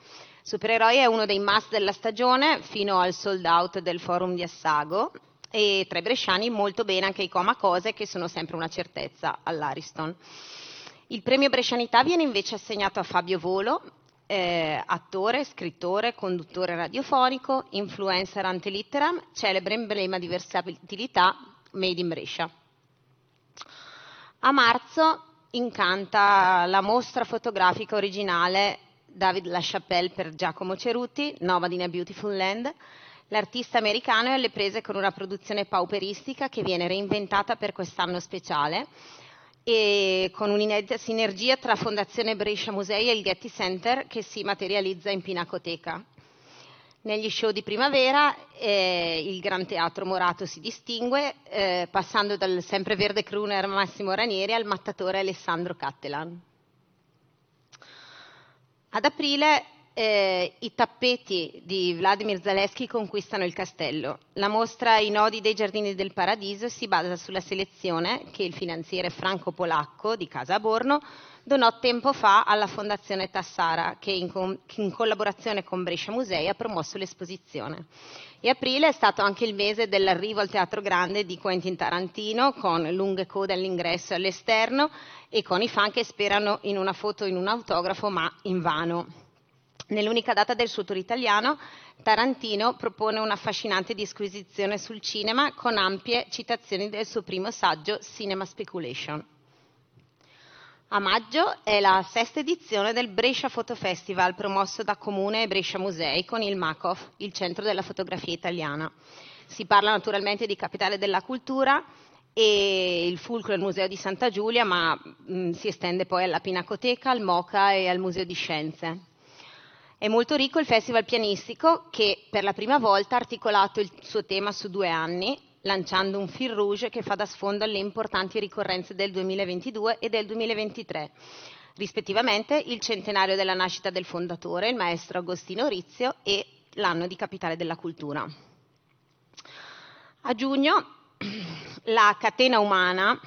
Supereroi è uno dei must della stagione, fino al sold out del forum di Assago, e tra i bresciani molto bene anche i Coma Cose, che sono sempre una certezza all'Ariston. Il premio Brescianità viene invece assegnato a Fabio Volo, Eh, attore, scrittore, conduttore radiofonico, influencer ante litteram, celebre emblema di versatilità made in Brescia. A marzo incanta la mostra fotografica originale David LaChapelle per Giacomo Ceruti, Nomadin a Beautiful Land. L'artista americano è alle prese con una produzione pauperistica che viene reinventata per quest'anno speciale e con un'inedita sinergia tra Fondazione Brescia Musei e il Getty Center che si materializza in Pinacoteca. Negli show di primavera eh, il Gran Teatro Morato si distingue eh, passando dal sempreverde crooner Massimo Ranieri al mattatore Alessandro Cattelan. Ad aprile eh, i tappeti di Vladimir Zaleski conquistano il castello. La mostra I nodi dei giardini del paradiso si basa sulla selezione che il finanziere Franco Polacco di Casa Borno donò tempo fa alla Fondazione Tassara che in, con, che in collaborazione con Brescia Musei ha promosso l'esposizione. E aprile è stato anche il mese dell'arrivo al Teatro Grande di Quentin Tarantino con lunghe code all'ingresso e all'esterno e con i fan che sperano in una foto, in un autografo, ma invano. Nell'unica data del suo tour italiano Tarantino propone un'affascinante disquisizione sul cinema con ampie citazioni del suo primo saggio Cinema Speculation. A maggio è la sesta edizione del Brescia Photo Festival, promosso da Comune e Brescia Musei con il M A C O F, il Centro della Fotografia Italiana. Si parla naturalmente di capitale della cultura e il fulcro è il Museo di Santa Giulia, ma mh, si estende poi alla Pinacoteca, al MOCA e al Museo di Scienze. È molto ricco il Festival Pianistico che per la prima volta ha articolato il suo tema su due anni, lanciando un fil rouge che fa da sfondo alle importanti ricorrenze del duemilaventidue e del duemilaventitré, rispettivamente il centenario della nascita del fondatore, il maestro Agostino Rizio, e l'anno di capitale della cultura. A giugno la catena umana,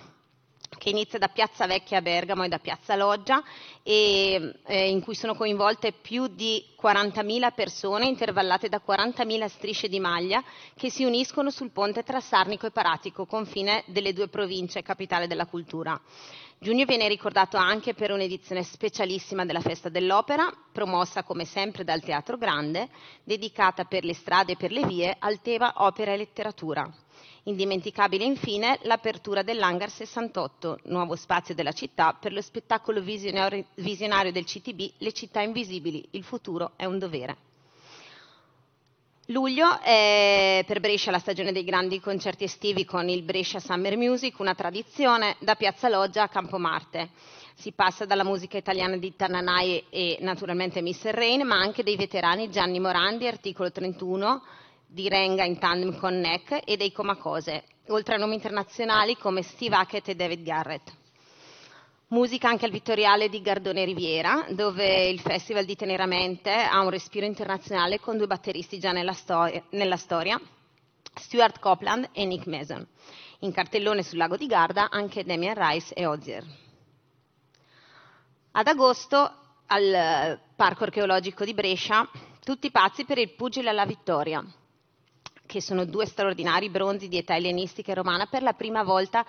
che inizia da Piazza Vecchia a Bergamo e da Piazza Loggia, e, eh, in cui sono coinvolte più di quarantamila persone intervallate da quarantamila strisce di maglia che si uniscono sul ponte tra Sarnico e Paratico, confine delle due province capitale della cultura. Giugno viene ricordato anche per un'edizione specialissima della Festa dell'Opera, promossa come sempre dal Teatro Grande, dedicata per le strade e per le vie al tema opera e letteratura. Indimenticabile infine l'apertura dell'Hangar sessantotto, nuovo spazio della città per lo spettacolo visionario del C T B Le città invisibili, il futuro è un dovere. Luglio è per Brescia la stagione dei grandi concerti estivi con il Brescia Summer Music, una tradizione da Piazza Loggia a Campomarte. Si passa dalla musica italiana di Tananai e naturalmente mister Rain, ma anche dei veterani Gianni Morandi, Articolo trentuno, di Renga in tandem con Neck e dei Comacose, oltre a nomi internazionali come Steve Hackett e David Garrett. Musica anche al Vittoriale di Gardone Riviera, dove il Festival di Teneramente ha un respiro internazionale con due batteristi già nella, stor- nella storia, Stuart Copeland e Nick Mason. In cartellone sul lago di Garda anche Damien Rice e Ozier. Ad agosto, al Parco Archeologico di Brescia, tutti pazzi per il Pugile alla Vittoria, che sono due straordinari bronzi di età ellenistica e romana per la prima volta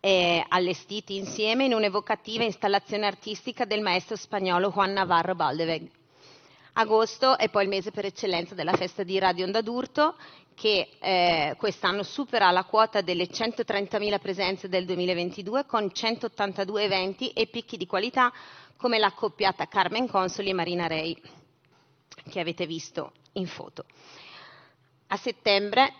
eh, allestiti insieme in un'evocativa installazione artistica del maestro spagnolo Juan Navarro Baldeweg. Agosto è poi il mese per eccellenza della festa di Radionda d'Urto, che eh, quest'anno supera la quota delle centotrentamila presenze del duemilaventidue con centottantadue eventi e picchi di qualità come la accoppiata Carmen Consoli e Marina Rei, che avete visto in foto. A settembre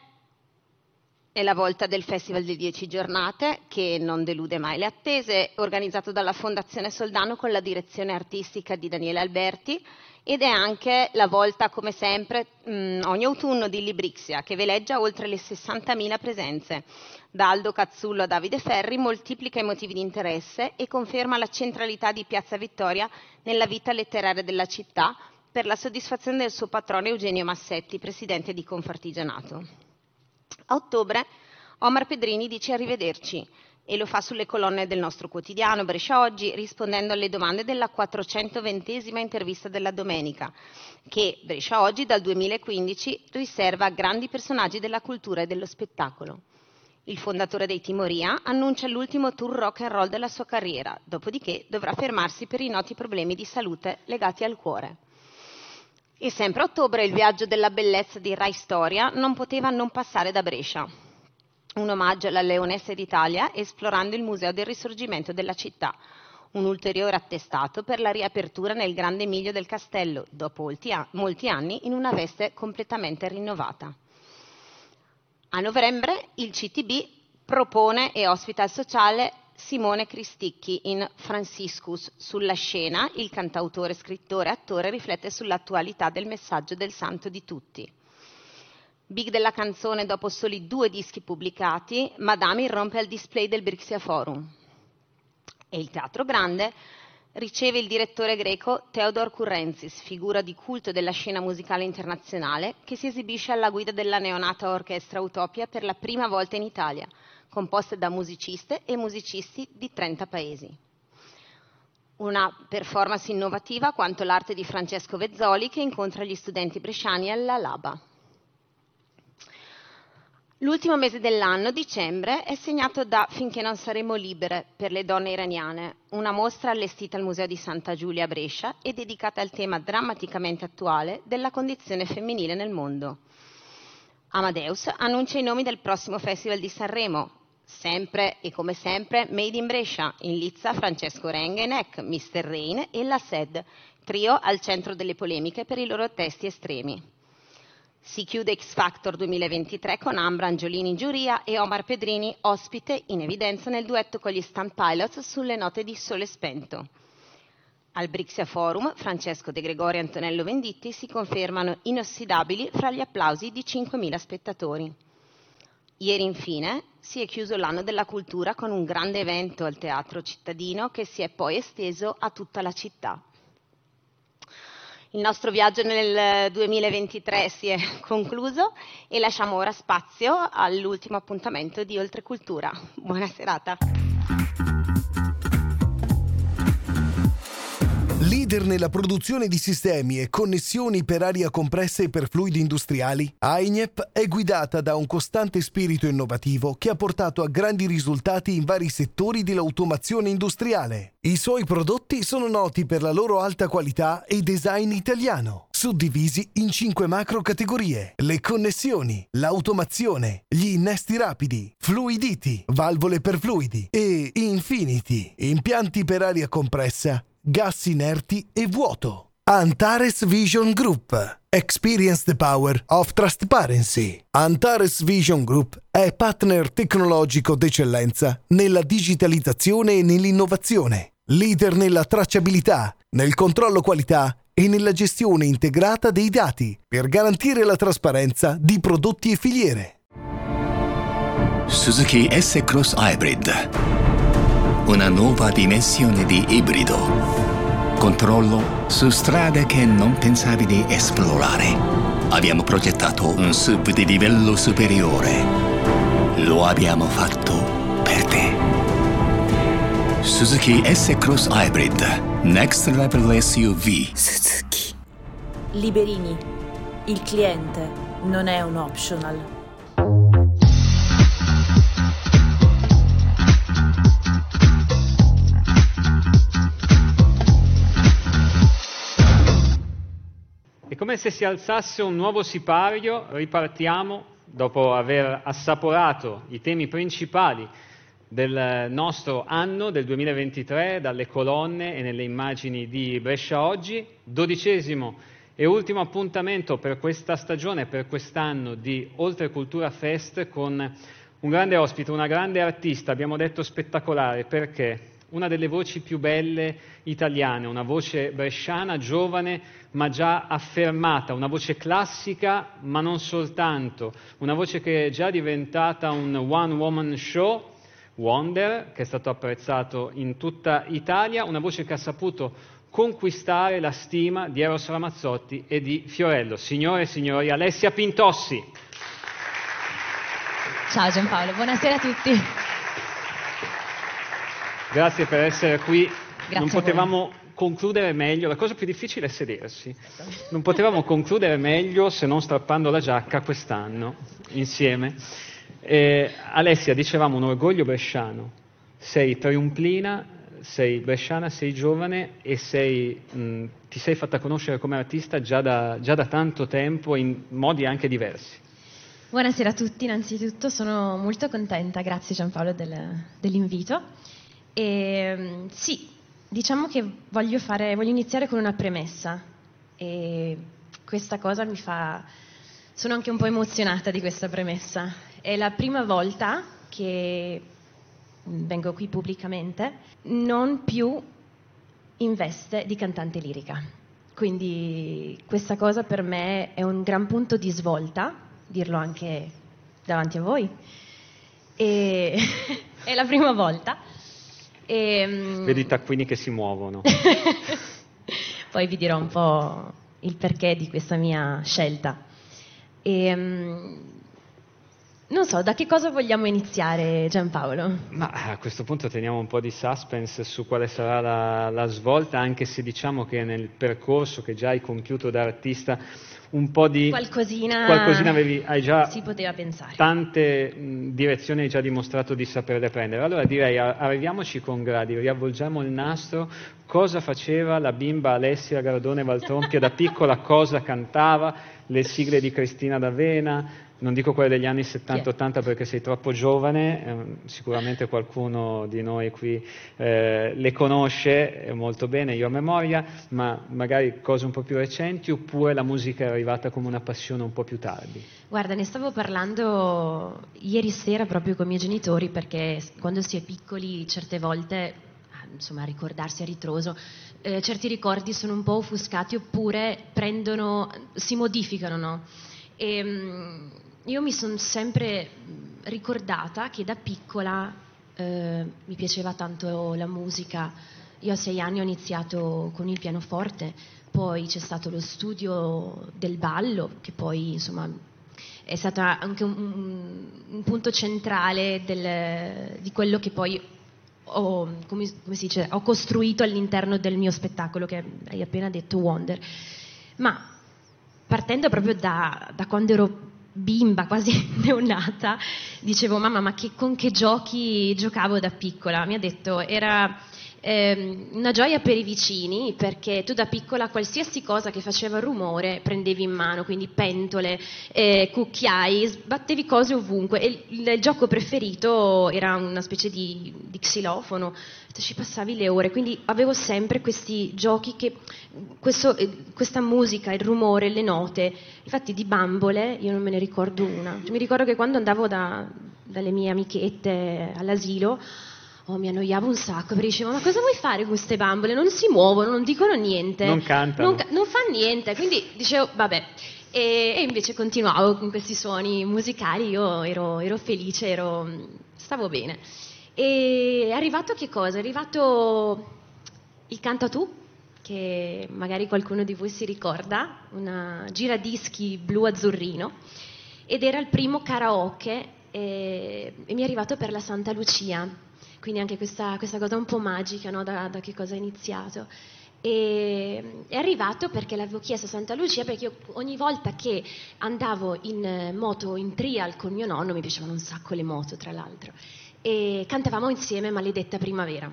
è la volta del Festival di dieci giornate, che non delude mai le attese, organizzato dalla Fondazione Soldano con la direzione artistica di Daniele Alberti, ed è anche la volta, come sempre, mh, ogni autunno di Librixia, che veleggia oltre le sessantamila presenze. Da Aldo Cazzullo a Davide Ferri moltiplica i motivi di interesse e conferma la centralità di Piazza Vittoria nella vita letteraria della città, per la soddisfazione del suo patrono Eugenio Massetti, presidente di Confartigianato. A ottobre Omar Pedrini dice arrivederci e lo fa sulle colonne del nostro quotidiano Bresciaoggi, rispondendo alle domande della quattrocentoventesima intervista della domenica, che Bresciaoggi dal duemilaquindici riserva a grandi personaggi della cultura e dello spettacolo. Il fondatore dei Timoria annuncia l'ultimo tour rock and roll della sua carriera, dopodiché dovrà fermarsi per i noti problemi di salute legati al cuore. E sempre a ottobre il viaggio della bellezza di Rai Storia non poteva non passare da Brescia. Un omaggio alla Leonessa d'Italia esplorando il Museo del Risorgimento della città, un ulteriore attestato per la riapertura nel Grande Miglio del Castello, dopo molti anni, in una veste completamente rinnovata. A novembre il C T B propone e ospita al sociale Simone Cristicchi in Franciscus. Sulla scena il cantautore, scrittore e attore riflette sull'attualità del messaggio del santo di tutti. Big della canzone dopo soli due dischi pubblicati, Madame irrompe al display del Brixia Forum. E il Teatro Grande riceve il direttore greco Theodor Kourrentzis, figura di culto della scena musicale internazionale, che si esibisce alla guida della neonata orchestra Utopia per la prima volta in Italia, composta da musiciste e musicisti di trenta paesi. Una performance innovativa quanto l'arte di Francesco Vezzoli, che incontra gli studenti bresciani alla Laba. L'ultimo mese dell'anno, dicembre, è segnato da Finché non saremo libere per le donne iraniane, una mostra allestita al Museo di Santa Giulia a Brescia e dedicata al tema drammaticamente attuale della condizione femminile nel mondo. Amadeus annuncia i nomi del prossimo Festival di Sanremo, sempre e come sempre Made in Brescia, in lizza Francesco Rengenek, mister Rain e la S E D, trio al centro delle polemiche per i loro testi estremi. Si chiude X Factor duemilaventitré con Ambra Angiolini in giuria e Omar Pedrini ospite in evidenza nel duetto con gli Stunt Pilots sulle note di Sole Spento. Al Brixia Forum Francesco De Gregori e Antonello Venditti si confermano inossidabili fra gli applausi di cinquemila spettatori. Ieri infine si è chiuso l'anno della cultura con un grande evento al teatro cittadino che si è poi esteso a tutta la città. Il nostro viaggio nel duemilaventitré si è concluso e lasciamo ora spazio all'ultimo appuntamento di Oltrecultura. Buona serata. Leader nella produzione di sistemi e connessioni per aria compressa e per fluidi industriali, A I N E P è guidata da un costante spirito innovativo che ha portato a grandi risultati in vari settori dell'automazione industriale. I suoi prodotti sono noti per la loro alta qualità e design italiano, suddivisi in cinque macro categorie: le connessioni, l'automazione, gli innesti rapidi, fluiditi, valvole per fluidi e infiniti, impianti per aria compressa, gas inerti e vuoto. Antares Vision Group. Experience the power of transparency. Antares Vision Group è partner tecnologico d'eccellenza nella digitalizzazione e nell'innovazione, leader nella tracciabilità, nel controllo qualità e nella gestione integrata dei dati per garantire la trasparenza di prodotti e filiere. Suzuki S-Cross Hybrid. Una nuova dimensione di ibrido. Controllo su strade che non pensavi di esplorare. Abbiamo progettato un S U V di livello superiore. Lo abbiamo fatto per te. Suzuki S-Cross Hybrid. Next Level S U V. Suzuki. Liberini. Il cliente non è un optional. È come se si alzasse un nuovo sipario, ripartiamo dopo aver assaporato i temi principali del nostro anno, del duemilaventitré, dalle colonne e nelle immagini di Bresciaoggi, dodicesimo e ultimo appuntamento per questa stagione, per quest'anno di OltreculturaFEST, con un grande ospite, una grande artista, abbiamo detto spettacolare, perché una delle voci più belle italiane, una voce bresciana, giovane ma già affermata, una voce classica ma non soltanto, una voce che è già diventata un one woman show, Wonder, che è stato apprezzato in tutta Italia, una voce che ha saputo conquistare la stima di Eros Ramazzotti e di Fiorello. Signore e signori, Alessia Pintossi. Ciao Gianpaolo, buonasera a tutti. Grazie per essere qui. Grazie. Non potevamo concludere meglio, la cosa più difficile è sedersi, non potevamo concludere meglio se non strappando la giacca quest'anno insieme. Eh, Alessia, dicevamo, un orgoglio bresciano, sei triumplina, sei bresciana, sei giovane e sei, mh, ti sei fatta conoscere come artista già da, già da tanto tempo in modi anche diversi. Buonasera a tutti, innanzitutto sono molto contenta, grazie Gianpaolo del, dell'invito. E, sì, Diciamo che voglio, fare, voglio iniziare con una premessa e questa cosa mi fa... sono anche un po' emozionata di questa premessa. È la prima volta che vengo qui pubblicamente, non più in veste di cantante lirica. Quindi questa cosa per me è un gran punto di svolta, dirlo anche davanti a voi. E è la prima volta. E, vedi i taccuini che si muovono. Poi vi dirò un po' il perché di questa mia scelta. E, non so, da che cosa vogliamo iniziare, Gianpaolo? Ma a questo punto teniamo un po' di suspense su quale sarà la, la svolta, anche se diciamo che nel percorso che già hai compiuto da artista un po' di qualcosina, qualcosina avevi, hai già si poteva pensare. Tante mh, direzioni hai già dimostrato di saperle prendere. Allora direi arriviamoci con gradi, riavvolgiamo il nastro. Cosa faceva la bimba Alessia Gardone Val Trompia da piccola? Cosa cantava? Le sigle di Cristina d'Avena, non dico quelle degli anni settanta ottanta perché sei troppo giovane, eh, sicuramente qualcuno di noi qui eh, le conosce molto bene, io a memoria, ma magari cose un po' più recenti, oppure la musica è arrivata come una passione un po' più tardi? Guarda, ne stavo parlando ieri sera proprio con i miei genitori, perché quando si è piccoli certe volte, insomma, a ricordarsi a ritroso, eh, certi ricordi sono un po' offuscati oppure prendono, si modificano, no? E, mh, io mi sono sempre ricordata che da piccola eh, mi piaceva tanto la musica. Io a sei anni ho iniziato con il pianoforte, poi c'è stato lo studio del ballo, che poi insomma è stato anche un, un punto centrale del, di quello che poi ho, come, come si dice, ho costruito all'interno del mio spettacolo, che hai appena detto, Wonder. Ma partendo proprio da, da quando ero bimba, quasi neonata, dicevo: mamma, ma che, con che giochi giocavo da piccola? Mi ha detto, era ehm, una gioia per i vicini, perché tu da piccola qualsiasi cosa che faceva rumore prendevi in mano, quindi pentole, eh, cucchiai, sbattevi cose ovunque, e il, il gioco preferito era una specie di, di xilofono, ci passavi le ore, quindi avevo sempre questi giochi, che, questo, eh, questa musica, il rumore, le note. Infatti di bambole io non me ne ricordo una, cioè, mi ricordo che quando andavo da, dalle mie amichette all'asilo, oh, mi annoiavo un sacco, perché dicevo: ma cosa vuoi fare con queste bambole? Non si muovono, non dicono niente, non cantano, non, ca- non fa niente. Quindi dicevo vabbè, e, e invece continuavo con questi suoni musicali. Io ero, ero felice, ero, stavo bene. E è arrivato che cosa? È arrivato il Canta Tu, che magari qualcuno di voi si ricorda, una giradischi blu-azzurrino, ed era il primo karaoke, e, e mi è arrivato per la Santa Lucia. Quindi anche questa, questa cosa un po' magica, no? da, da che cosa è iniziato. E, è arrivato perché l'avevo chiesto a Santa Lucia, perché io ogni volta che andavo in moto, in trial con mio nonno, mi piacevano un sacco le moto, tra l'altro, e cantavamo insieme Maledetta Primavera.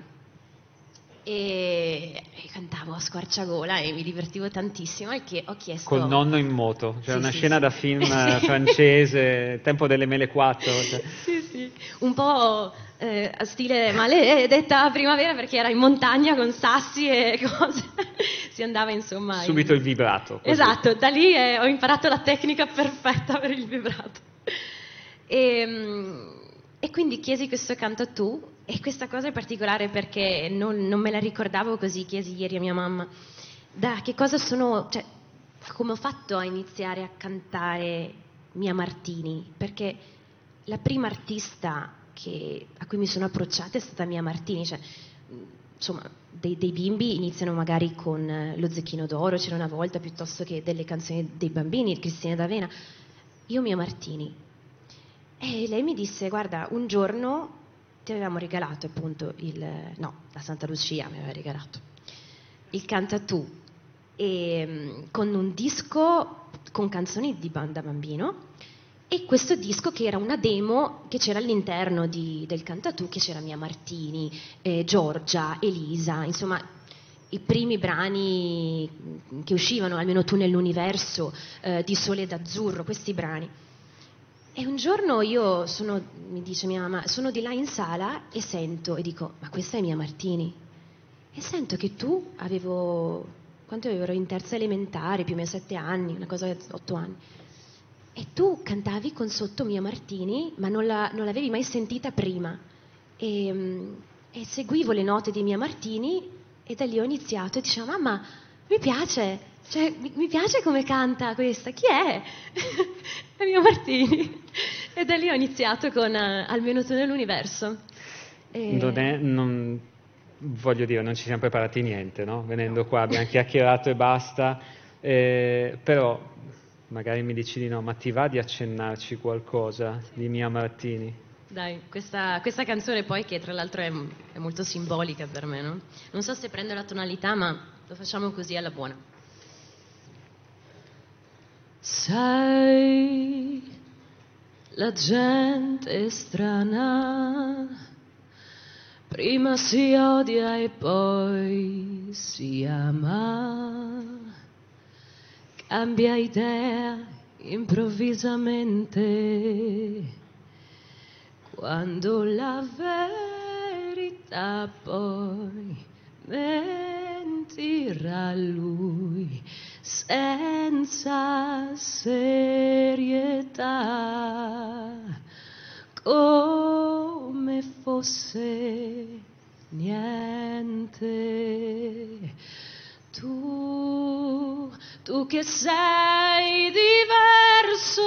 E, e cantavo a squarciagola e mi divertivo tantissimo, al che ho chiesto... Col nonno in moto, cioè sì, una sì, scena sì. da film francese, Tempo delle mele quattro. Cioè. Sì, sì, un po'... Eh, a stile Maledetta Primavera, perché era in montagna con sassi e cose, si andava insomma subito in... il vibrato così. Esatto, da lì eh, ho imparato la tecnica perfetta per il vibrato, e, e quindi chiesi questo Canta Tu, e questa cosa è particolare perché non, non me la ricordavo, così chiesi ieri a mia mamma da che cosa sono, cioè come ho fatto a iniziare a cantare Mia Martini, perché la prima artista Che, a cui mi sono approcciata è stata Mia Martini. Cioè, insomma, dei, dei bimbi iniziano magari con Lo Zecchino d'Oro, c'era una volta, piuttosto che delle canzoni dei bambini, Cristina d'Avena. Io Mia Martini, e lei mi disse: guarda, un giorno ti avevamo regalato appunto il no, la Santa Lucia mi aveva regalato il Canta Tu, e, con un disco con canzoni di banda bambino, e questo disco che era una demo che c'era all'interno di, del Canta Tu, che c'era Mia Martini, eh, Giorgia, Elisa, insomma i primi brani che uscivano, almeno Tu nell'universo, eh, Di Sole d'Azzurro, questi brani. E un giorno io sono, mi dice mia mamma, sono di là in sala e sento e dico: ma questa è Mia Martini. e sento che tu avevo, quanto ero in terza elementare, più o meno sette anni, una cosa otto anni, e tu cantavi con sotto Mia Martini, ma non, la, non l'avevi mai sentita prima, e, e seguivo le note di Mia Martini e da lì ho iniziato e dicevo: mamma, mi piace, cioè, mi, mi piace come canta questa, chi è? È Mia Martini. E da lì ho iniziato con uh, Almeno tu nell'universo. E... Non è, non, voglio dire, non ci siamo preparati niente, no? Venendo no. qua abbiamo chiacchierato e basta, eh, però magari mi dici di no, ma ti va di accennarci qualcosa di Mia Martini? Dai, questa, questa canzone poi, che tra l'altro è, è molto simbolica per me, no? Non so se prendo la tonalità, ma... lo facciamo così alla buona. Sai, la gente è strana, prima si odia e poi si ama, cambia idea improvvisamente, quando la verità poi mentirà lui senza serietà, come fosse niente. Tu, tu che sei diverso,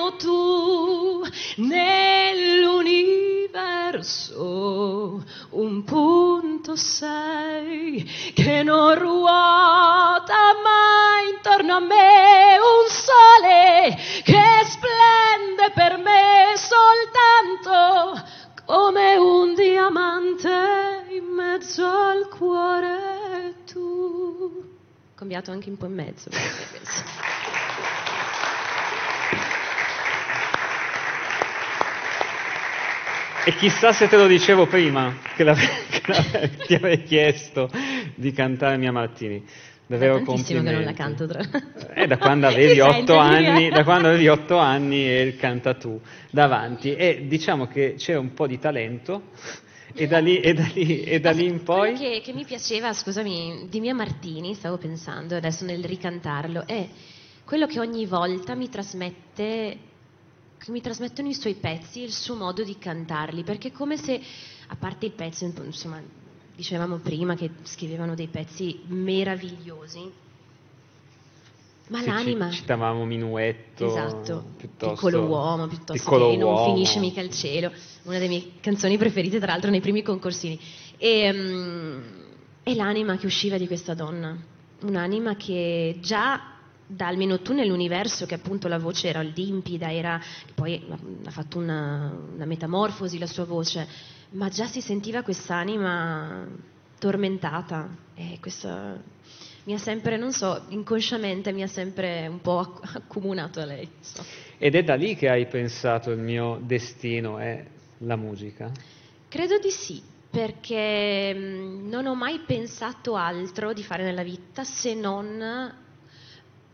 almeno tu nell'universo un punto sei che non ruota mai intorno a me, un sole che splende per me soltanto come un diamante in mezzo al cuore. Tu, cambiato anche un po' in mezzo. E chissà se te lo dicevo prima, che, la, che la, ti avrei chiesto di cantare Mia Martini. Davvero complimenti. Che non la canto tra l'altro. Eh, da quando avevi otto anni, da quando avevi otto anni e il canta tu davanti. E diciamo che c'era un po' di talento e da lì, e da lì, e da lì in poi... Quello che, che mi piaceva, scusami, di Mia Martini, stavo pensando adesso nel ricantarlo, è quello che ogni volta mi trasmette... che mi trasmettono i suoi pezzi e il suo modo di cantarli, perché come se, a parte il pezzo, insomma, dicevamo prima che scrivevano dei pezzi meravigliosi, ma sì, l'anima... Citavamo Minuetto, esatto, piuttosto, Piccolo Uomo, piuttosto piccolo che uomo. Non finisce mica il cielo, una delle mie canzoni preferite tra l'altro nei primi concorsini, e, um, è l'anima che usciva di questa donna, un'anima che già... da Almeno tu nell'universo, che appunto la voce era limpida, era, poi ha fatto una, una metamorfosi la sua voce, ma già si sentiva quest'anima tormentata, e questo mi ha sempre, non so, inconsciamente mi ha sempre un po' accomunato a lei. So. Ed è da lì che hai pensato il mio destino è la musica? Credo di sì, perché non ho mai pensato altro di fare nella vita se non...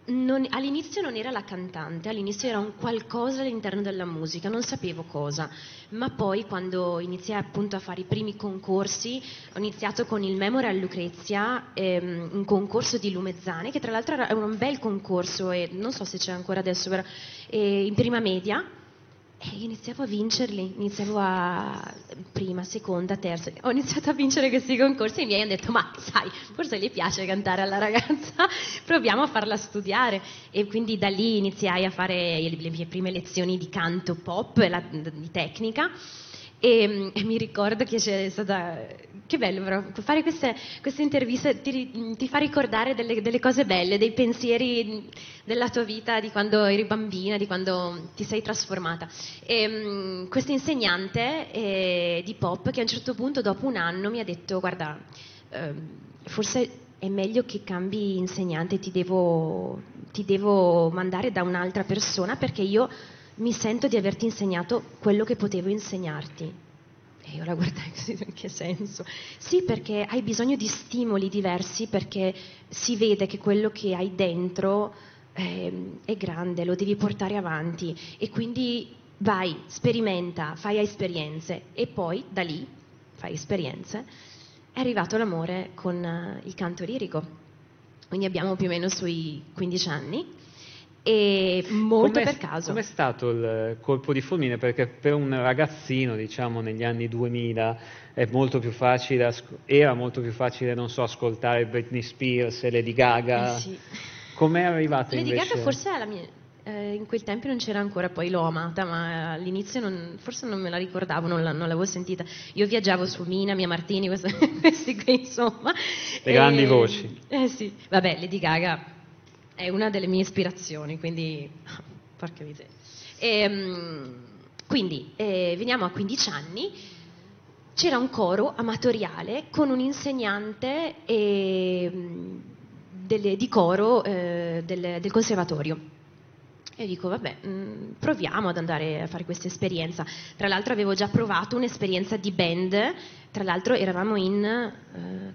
Non, all'inizio non era la cantante, all'inizio era un qualcosa all'interno della musica, non sapevo cosa, ma poi quando iniziai appunto a fare i primi concorsi, ho iniziato con il Memorial Lucrezia, ehm, un concorso di Lumezzane, che tra l'altro era un bel concorso e non so se c'è ancora adesso, però eh, in prima media, e iniziavo a vincerli, iniziavo a prima, seconda, terza, ho iniziato a vincere questi concorsi e i miei hanno detto: ma sai, forse gli piace cantare alla ragazza, proviamo a farla studiare. E quindi da lì iniziai a fare le mie prime lezioni di canto pop, la, di tecnica, e, e mi ricordo che c'è stata, che bello però, fare queste, queste interviste ti, ti fa ricordare delle, delle cose belle, dei pensieri della tua vita, di quando eri bambina, di quando ti sei trasformata. E questa insegnante eh, di pop, che a un certo punto dopo un anno mi ha detto: guarda, eh, forse è meglio che cambi insegnante, ti devo, ti devo mandare da un'altra persona, perché io mi sento di averti insegnato quello che potevo insegnarti. E io la guardai così: in che senso? Sì, perché hai bisogno di stimoli diversi, perché si vede che quello che hai dentro eh, è grande, lo devi portare avanti, e quindi vai, sperimenta, fai esperienze. E poi da lì fai esperienze, è arrivato l'amore con il canto lirico. Quindi abbiamo più o meno sui quindici anni e molto com'è, per caso. Com'è stato il colpo di fulmine? Perché per un ragazzino, diciamo, negli anni duemila è molto più facile, era molto più facile, non so, ascoltare Britney Spears e Lady Gaga. Eh sì. Com'è arrivata Lady invece? Gaga forse è la mia... Eh, in quel tempo non c'era ancora, poi l'ho amata, ma all'inizio non, forse non me la ricordavo, non, la, non l'avevo sentita. Io viaggiavo su Mina, Mia Martini, queste, questi qui, insomma. Le grandi eh, voci. Eh sì, vabbè, Lady Gaga è una delle mie ispirazioni, quindi... Oh, porca miseria. E, quindi, eh, veniamo a quindici anni, c'era un coro amatoriale con un insegnante e, delle, di coro eh, del, del conservatorio. E dico, vabbè, mh, proviamo ad andare a fare questa esperienza. Tra l'altro avevo già provato un'esperienza di band, tra l'altro eravamo in, eh,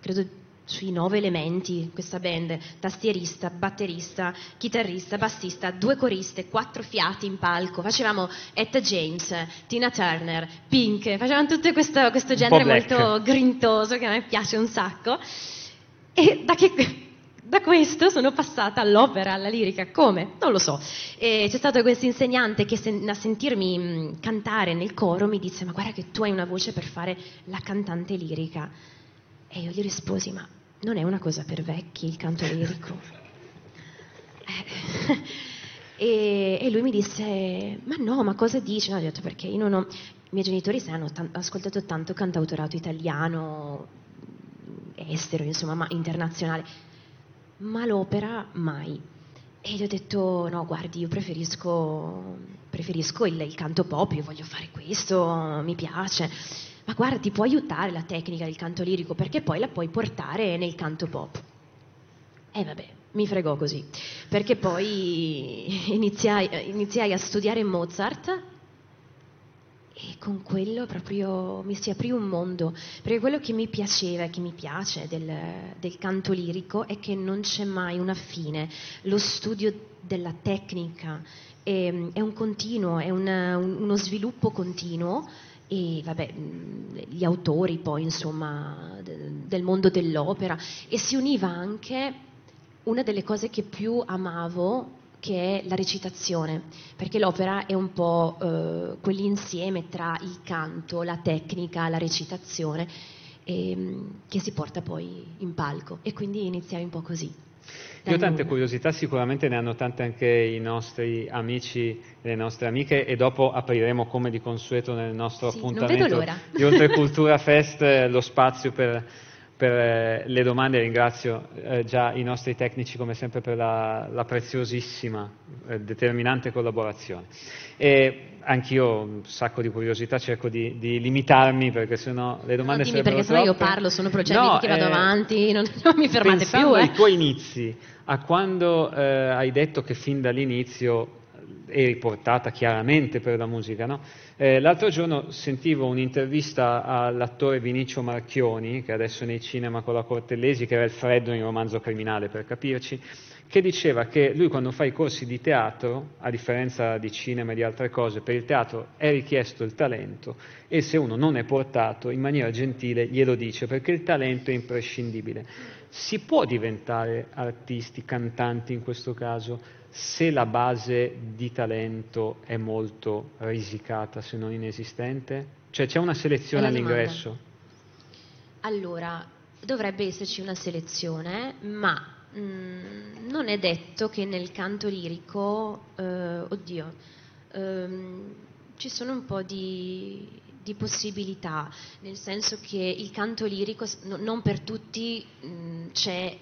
credo, sui nove elementi, questa band, tastierista, batterista, chitarrista, bassista, due coriste, quattro fiati in palco, facevamo Etta James, Tina Turner, Pink, facevamo tutto questo, questo genere molto grintoso che a me piace un sacco. E da che... Da questo sono passata all'opera, alla lirica, come? Non lo so. E c'è stato questo insegnante che sen- a sentirmi cantare nel coro mi disse: ma guarda che tu hai una voce per fare la cantante lirica. E io gli risposi: ma non è una cosa per vecchi il canto lirico? e-, e lui mi disse: ma no, ma cosa dici? No, gli ho detto perché io non ho... I miei genitori se hanno t- ascoltato tanto cantautorato italiano, estero, insomma, ma internazionale. Ma l'opera mai. E gli ho detto: no, guardi, io preferisco, preferisco il, il canto pop, io voglio fare questo, mi piace. Ma guarda, ti può aiutare la tecnica del canto lirico, perché poi la puoi portare nel canto pop. E vabbè, mi fregò così, perché poi iniziai, iniziai a studiare Mozart. E con quello proprio mi si aprì un mondo, perché quello che mi piaceva e che mi piace del, del canto lirico è che non c'è mai una fine. Lo studio della tecnica è, è un continuo, è una, un, uno sviluppo continuo. E vabbè, gli autori poi, insomma, del mondo dell'opera. E si univa anche una delle cose che più amavo, che è la recitazione, perché l'opera è un po' eh, quell'insieme tra il canto, la tecnica, la recitazione eh, che si porta poi in palco. E quindi iniziamo un po' così. Io ho tante curiosità, sicuramente ne hanno tante anche i nostri amici e le nostre amiche, e dopo apriremo come di consueto nel nostro sì, appuntamento non vedo l'ora. Di Oltrecultura Fest lo spazio per... Per le domande. Ringrazio eh, già i nostri tecnici come sempre per la, la preziosissima, eh, determinante collaborazione. E anch'io un sacco di curiosità, cerco di, di limitarmi perché sennò le domande no, dimmi, sarebbero perché troppe. Perché sennò io parlo, sono progetti no, che vado eh, avanti, non, non mi fermate pensando più. Pensando eh. ai tuoi inizi, a quando eh, hai detto che fin dall'inizio eri portata chiaramente per la musica, no? Eh, l'altro giorno sentivo un'intervista all'attore Vinicio Marchioni, che adesso è nei cinema con la Cortellesi, che era il Freddo in Romanzo Criminale, per capirci, che diceva che lui quando fa i corsi di teatro, a differenza di cinema e di altre cose, per il teatro è richiesto il talento, e se uno non è portato, in maniera gentile glielo dice, perché il talento è imprescindibile. Si può diventare artisti, cantanti in questo caso, se la base di talento è molto risicata, se non inesistente? Cioè c'è una selezione all'ingresso? Allora, dovrebbe esserci una selezione, ma mh, non è detto che nel canto lirico, eh, oddio, ehm, ci sono un po' di... di possibilità, nel senso che il canto lirico no, non per tutti mh, c'è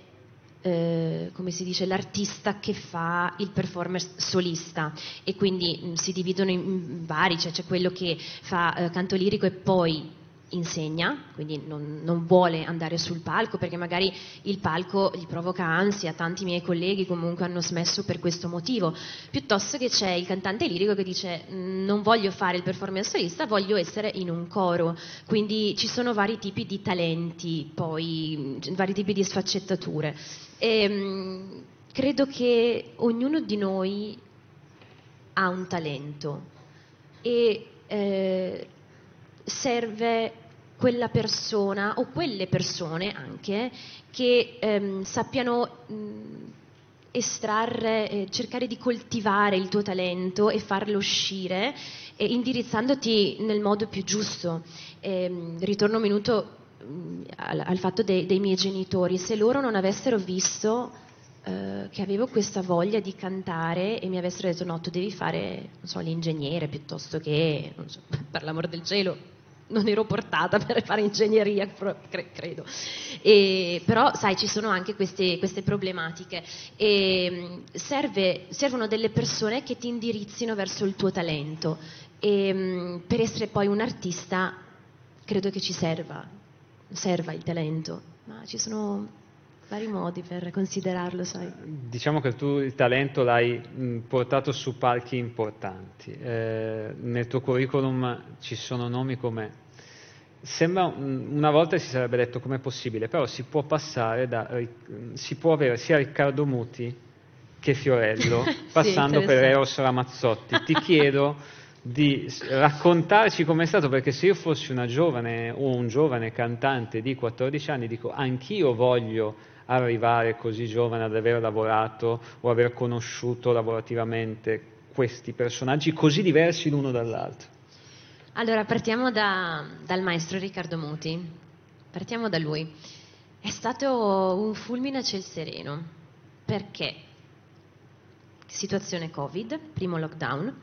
eh, come si dice l'artista che fa il performer solista, e quindi mh, si dividono in, in vari, cioè c'è quello che fa eh, canto lirico e poi insegna, quindi non, non vuole andare sul palco perché magari il palco gli provoca ansia. Tanti miei colleghi comunque hanno smesso per questo motivo, piuttosto che c'è il cantante lirico che dice non voglio fare il performer solista, voglio essere in un coro. Quindi ci sono vari tipi di talenti, poi vari tipi di sfaccettature, e, mh, credo che ognuno di noi ha un talento e eh, serve quella persona o quelle persone anche che ehm, sappiano mh, estrarre, eh, cercare di coltivare il tuo talento e farlo uscire, eh, indirizzandoti nel modo più giusto. Eh, ritorno un minuto mh, al, al fatto de, dei miei genitori. Se loro non avessero visto che avevo questa voglia di cantare e mi avessero detto no, tu devi fare, non so, l'ingegnere piuttosto che, non so, per l'amor del cielo, non ero portata per fare ingegneria, credo. E, però sai, ci sono anche queste, queste problematiche e serve, servono delle persone che ti indirizzino verso il tuo talento e, per essere poi un artista credo che ci serva, serva il talento, ma ci sono vari modi per considerarlo, sai. Diciamo che tu il talento l'hai mh, portato su palchi importanti. Eh, nel tuo curriculum ci sono nomi come... Sembra, mh, una volta si sarebbe detto com'è possibile, però si può passare da... Ric- si può avere sia Riccardo Muti che Fiorello, passando sì, per Eros Ramazzotti. Ti chiedo di raccontarci com'è stato, perché se io fossi una giovane o un giovane cantante di quattordici anni, dico anch'io voglio arrivare così giovane ad aver lavorato o aver conosciuto lavorativamente questi personaggi così diversi l'uno dall'altro. Allora partiamo da, dal maestro Riccardo Muti, partiamo da lui. È stato un fulmine a ciel sereno, perché situazione Covid, primo lockdown,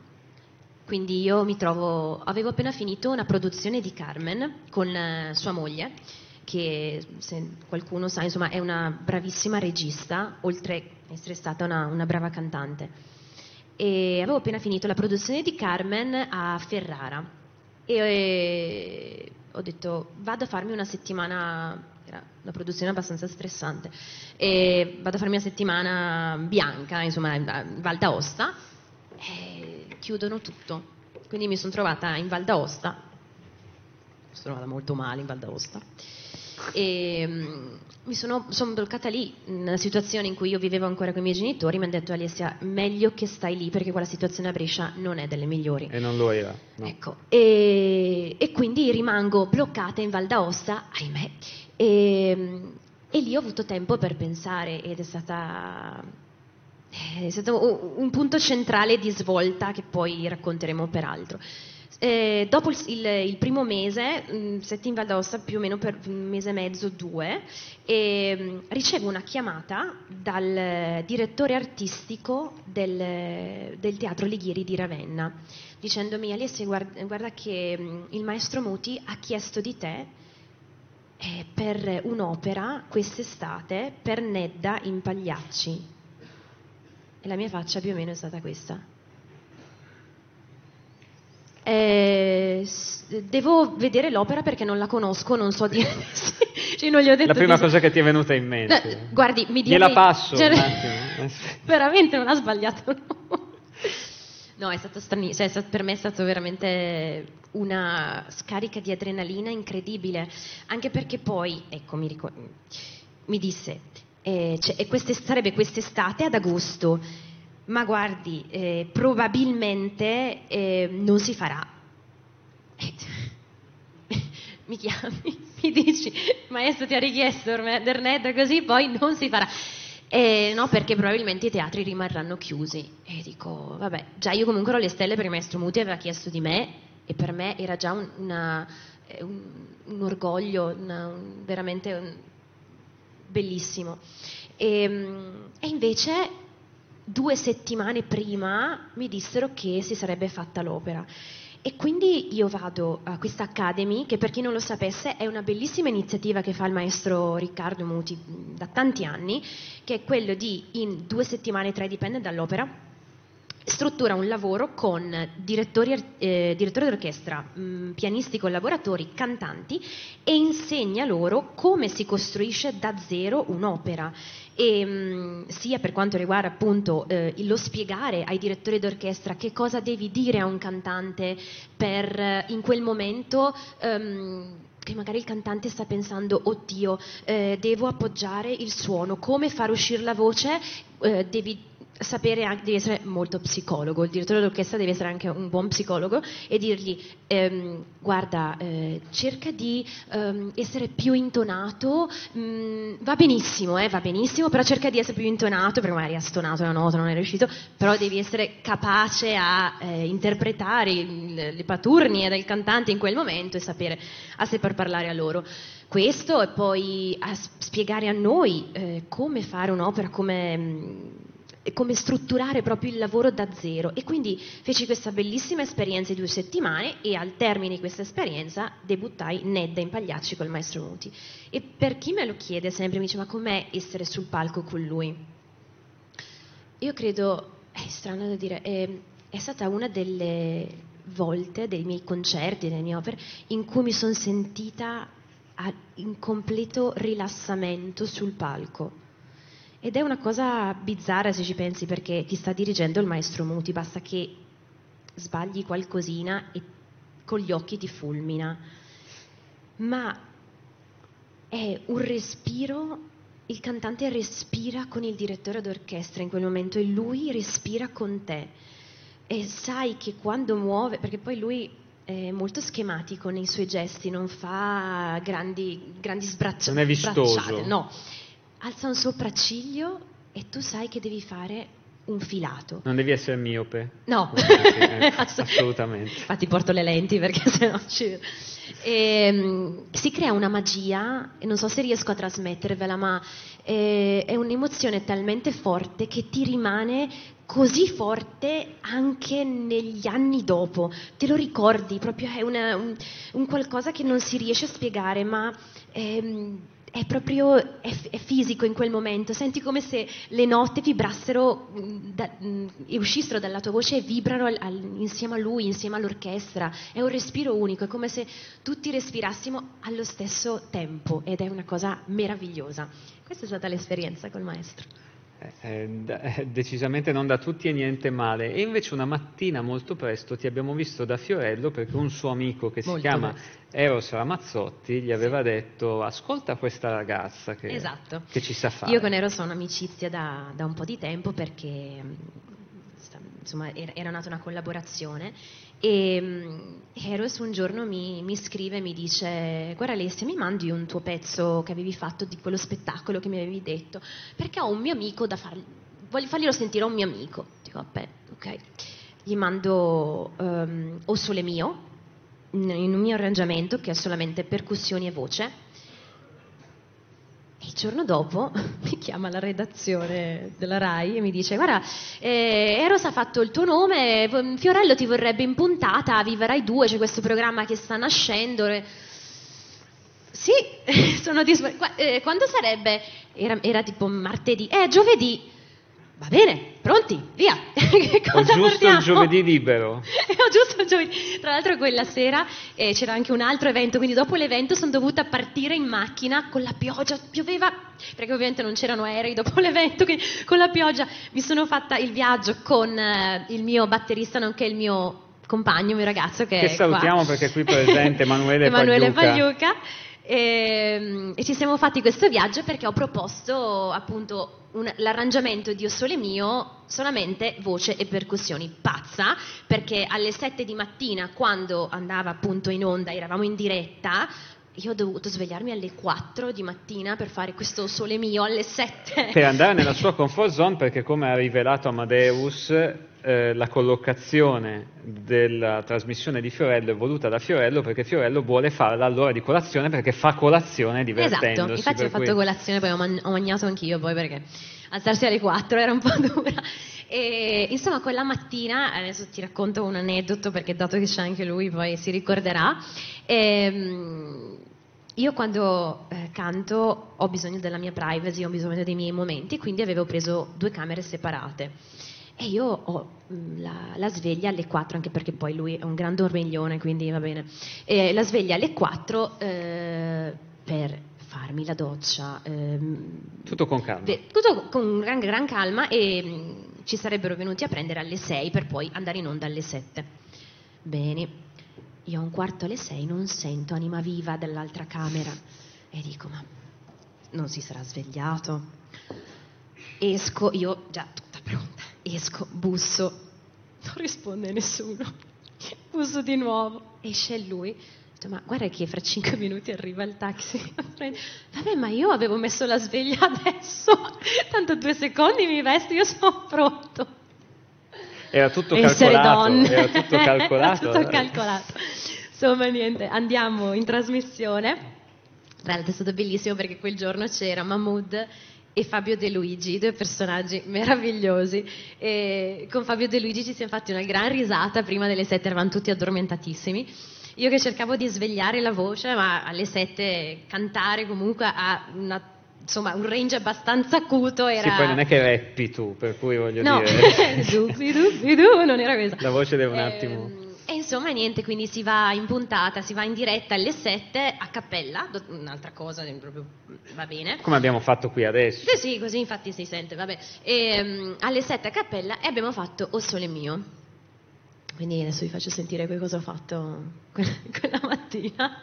quindi io mi trovo, avevo appena finito una produzione di Carmen con sua moglie, che se qualcuno sa, insomma, è una bravissima regista, oltre a essere stata una, una brava cantante. E avevo appena finito la produzione di Carmen a Ferrara e, e ho detto vado a farmi una settimana, era una produzione abbastanza stressante, e vado a farmi una settimana bianca, insomma, a Val d'Aosta, e chiudono tutto. Quindi mi sono trovata in Val d'Aosta, sono andata molto male in Val d'Aosta e um, mi sono, sono bloccata lì, nella situazione in cui io vivevo ancora con i miei genitori. Mi hanno detto Alessia, meglio che stai lì perché quella situazione a Brescia non è delle migliori, e non lo era, no. Ecco, e, e quindi rimango bloccata in Val d'Aosta, ahimè, e, e lì ho avuto tempo per pensare ed è stata, è stato un punto centrale di svolta che poi racconteremo peraltro. Eh, dopo il, il, il primo mese, mh, sette in Val d'Aosta più o meno per un mese e mezzo, due, e, mh, ricevo una chiamata dal direttore artistico del, del Teatro Alighieri di Ravenna dicendomi Alessia, guarda, guarda che mh, il maestro Muti ha chiesto di te eh, per un'opera quest'estate per Nedda in Pagliacci. E la mia faccia più o meno è stata questa. Eh, devo vedere l'opera perché non la conosco, non so dire. Cioè, non gli ho detto la prima di... cosa che ti è venuta in mente. No, guardi, mi direi... Gliela passo, cioè, un attimo. Veramente non ha sbagliato. No, no, è stato strani... cioè, per me è stato veramente una scarica di adrenalina incredibile, anche perché poi, ecco, mi, ricor... mi disse, eh, cioè, queste... sarebbe quest'estate ad agosto. Ma guardi, eh, probabilmente eh, non si farà. Mi chiami, mi dici, maestro ti ha richiesto Dernetta così, poi non si farà. Eh, no, perché probabilmente i teatri rimarranno chiusi. E dico, vabbè, già io comunque ero alle stelle perché il maestro Muti aveva chiesto di me e per me era già un, una, un, un orgoglio, una, un, veramente un, bellissimo. E, e invece... due settimane prima mi dissero che si sarebbe fatta l'opera e quindi io vado a questa Academy, che per chi non lo sapesse è una bellissima iniziativa che fa il maestro Riccardo Muti da tanti anni, che è quello di in due settimane, tre dipende dall'opera, struttura un lavoro con direttori, eh, direttore d'orchestra, mh, pianisti collaboratori, cantanti e insegna loro come si costruisce da zero un'opera. E, mh, sia per quanto riguarda appunto eh, lo spiegare ai direttori d'orchestra che cosa devi dire a un cantante per in quel momento ehm, che magari il cantante sta pensando oddio eh, devo appoggiare il suono, come far uscire la voce, eh, devi sapere anche, devi essere molto psicologo, il direttore d'orchestra deve essere anche un buon psicologo e dirgli ehm, guarda, eh, cerca di ehm, essere più intonato, mh, va benissimo, eh, va benissimo, però cerca di essere più intonato, perché magari ha stonato una nota, non è riuscito, però devi essere capace a eh, interpretare il, le paturnie del cantante in quel momento e sapere a saper parlare a loro. Questo, e poi a spiegare a noi eh, come fare un'opera, come... Mh, come strutturare proprio il lavoro da zero. E quindi feci questa bellissima esperienza di due settimane e al termine di questa esperienza debuttai Nedda in Pagliacci col maestro Muti. E per chi me lo chiede sempre, mi dice ma com'è essere sul palco con lui? Io credo, è strano da dire, è, è stata una delle volte dei miei concerti, delle mie opere, in cui mi sono sentita a, in completo rilassamento sul palco. Ed è una cosa bizzarra se ci pensi, perché ti sta dirigendo il maestro Muti, basta che sbagli qualcosina e con gli occhi ti fulmina. Ma è un respiro, il cantante respira con il direttore d'orchestra in quel momento e lui respira con te. E sai che quando muove, perché poi lui è molto schematico nei suoi gesti, non fa grandi, grandi sbracciate. Non è vistoso. No. Alza un sopracciglio e tu sai che devi fare un filato. Non devi essere miope. No, eh, assolutamente. Infatti porto le lenti perché sennò ci... E, si crea una magia, non so se riesco a trasmettervela, ma eh, è un'emozione talmente forte che ti rimane così forte anche negli anni dopo. Te lo ricordi, proprio è una, un, un qualcosa che non si riesce a spiegare, ma... Ehm, È proprio è, è fisico in quel momento, senti come se le note vibrassero da, e uscissero dalla tua voce e vibrano al, al, insieme a lui, insieme all'orchestra. È un respiro unico, è come se tutti respirassimo allo stesso tempo ed è una cosa meravigliosa. Questa è stata l'esperienza col maestro. Eh, eh, decisamente non da tutti e niente male. E invece una mattina molto presto ti abbiamo visto da Fiorello, perché un suo amico che si molto chiama presto. Eros Ramazzotti gli aveva sì. detto ascolta questa ragazza che, esatto. che ci sa fare. Io con Eros ho un'amicizia da, da un po' di tempo, perché insomma era nata una collaborazione e Eros un giorno mi, mi scrive e mi dice guarda Alessia, mi mandi un tuo pezzo che avevi fatto di quello spettacolo che mi avevi detto, perché ho un mio amico da fargli, voglio farglielo sentire a un mio amico. Dico vabbè, ok, gli mando um, O Sole Mio in un mio arrangiamento che è solamente percussioni e voce. Il giorno dopo mi chiama la redazione della RAI e mi dice guarda, eh, Eros ha fatto il tuo nome, Fiorello ti vorrebbe in puntata, Viva Rai due, c'è questo programma che sta nascendo. Sì, sono disp- Qu- eh, quando sarebbe? Era, era tipo martedì, eh giovedì, va bene, pronti, via. Cosa ho giusto partiamo? Il giovedì libero. Ho giusto il giovedì. Tra l'altro quella sera eh, c'era anche un altro evento, quindi dopo l'evento sono dovuta partire in macchina con la pioggia, pioveva, perché ovviamente non c'erano aerei dopo l'evento, quindi con la pioggia mi sono fatta il viaggio con eh, il mio batterista, nonché il mio compagno, il mio ragazzo che, che è salutiamo qua. Perché è qui presente Emanuele, Emanuele Pagliuca. Pagliuca. E, e ci siamo fatti questo viaggio perché ho proposto appunto un, l'arrangiamento di O Sole Mio solamente voce e percussioni. Pazza, perché alle sette di mattina, quando andava appunto in onda, eravamo in diretta, io ho dovuto svegliarmi alle quattro di mattina per fare questo Sole Mio alle sette, per andare nella sua comfort zone, perché come ha rivelato Amadeus eh, la collocazione della trasmissione di Fiorello è voluta da Fiorello, perché Fiorello vuole farla all'ora di colazione, perché fa colazione divertendosi. Esatto, infatti ho fatto cui... colazione, poi ho, man- ho mangiato anch'io poi, perché alzarsi alle quattro era un po' dura. E, insomma, quella mattina, adesso ti racconto un aneddoto perché dato che c'è anche lui poi si ricorderà, ehm, io quando eh, canto ho bisogno della mia privacy, ho bisogno dei miei momenti, quindi avevo preso due camere separate e io ho la, la sveglia alle quattro, anche perché poi lui è un gran dormiglione, quindi va bene, e la sveglia alle quattro eh, per farmi la doccia, ehm, tutto con calma, ve, tutto con gran, gran calma, e ci sarebbero venuti a prendere alle sei per poi andare in onda alle sette. Bene, io a un quarto alle sei non sento anima viva dall'altra camera e dico ma non si sarà svegliato. Esco, io già tutta pronta, Esco, busso, non risponde nessuno. Busso di nuovo, esce lui. Ma guarda che fra cinque minuti arriva il taxi. Vabbè, ma io avevo messo la sveglia adesso, tanto due secondi mi vesto, io sono pronto. Era tutto Essere calcolato. Donne. Era tutto calcolato. Era tutto calcolato. Insomma, niente, andiamo in trasmissione. Tra l'altro è stato bellissimo perché quel giorno c'era Mahmood e Fabio De Luigi, due personaggi meravigliosi, e con Fabio De Luigi ci siamo fatti una gran risata prima delle sette, eravamo tutti addormentatissimi. Io che cercavo di svegliare la voce, ma alle sette cantare comunque a una, insomma, un range abbastanza acuto era... Sì, poi non è che rappi tu, per cui voglio no. dire... No, non era questa. La voce deve un attimo... E, e insomma niente, quindi si va in puntata, si va in diretta alle sette a cappella, un'altra cosa, proprio va bene. Come abbiamo fatto qui adesso. Sì, sì, così infatti si sente, vabbè. E, um, alle sette a cappella e abbiamo fatto O Sole Mio. Quindi adesso vi faccio sentire poi cosa ho fatto quella, quella mattina.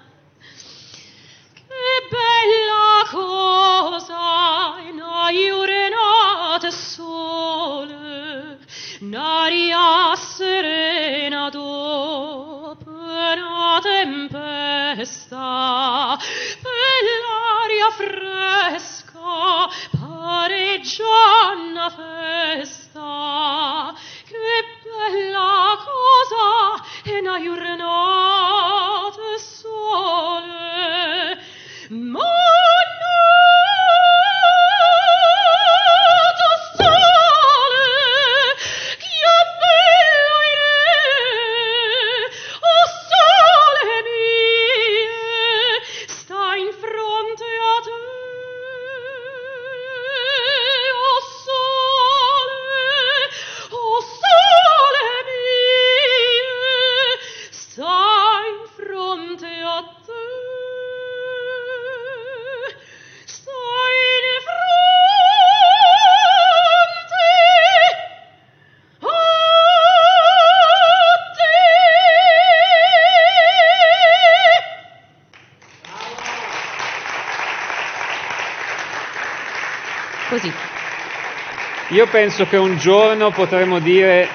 Che bella cosa in aiure notte sole, n'aria serena dopo una tempesta, bell'aria fresca pare già una festa. Che bella cosa è una giornata sole, ma notte sole, che bello è, oh sole mie, sta in fronte a te, oh sole, oh sole. Così. Io penso che un giorno potremmo dire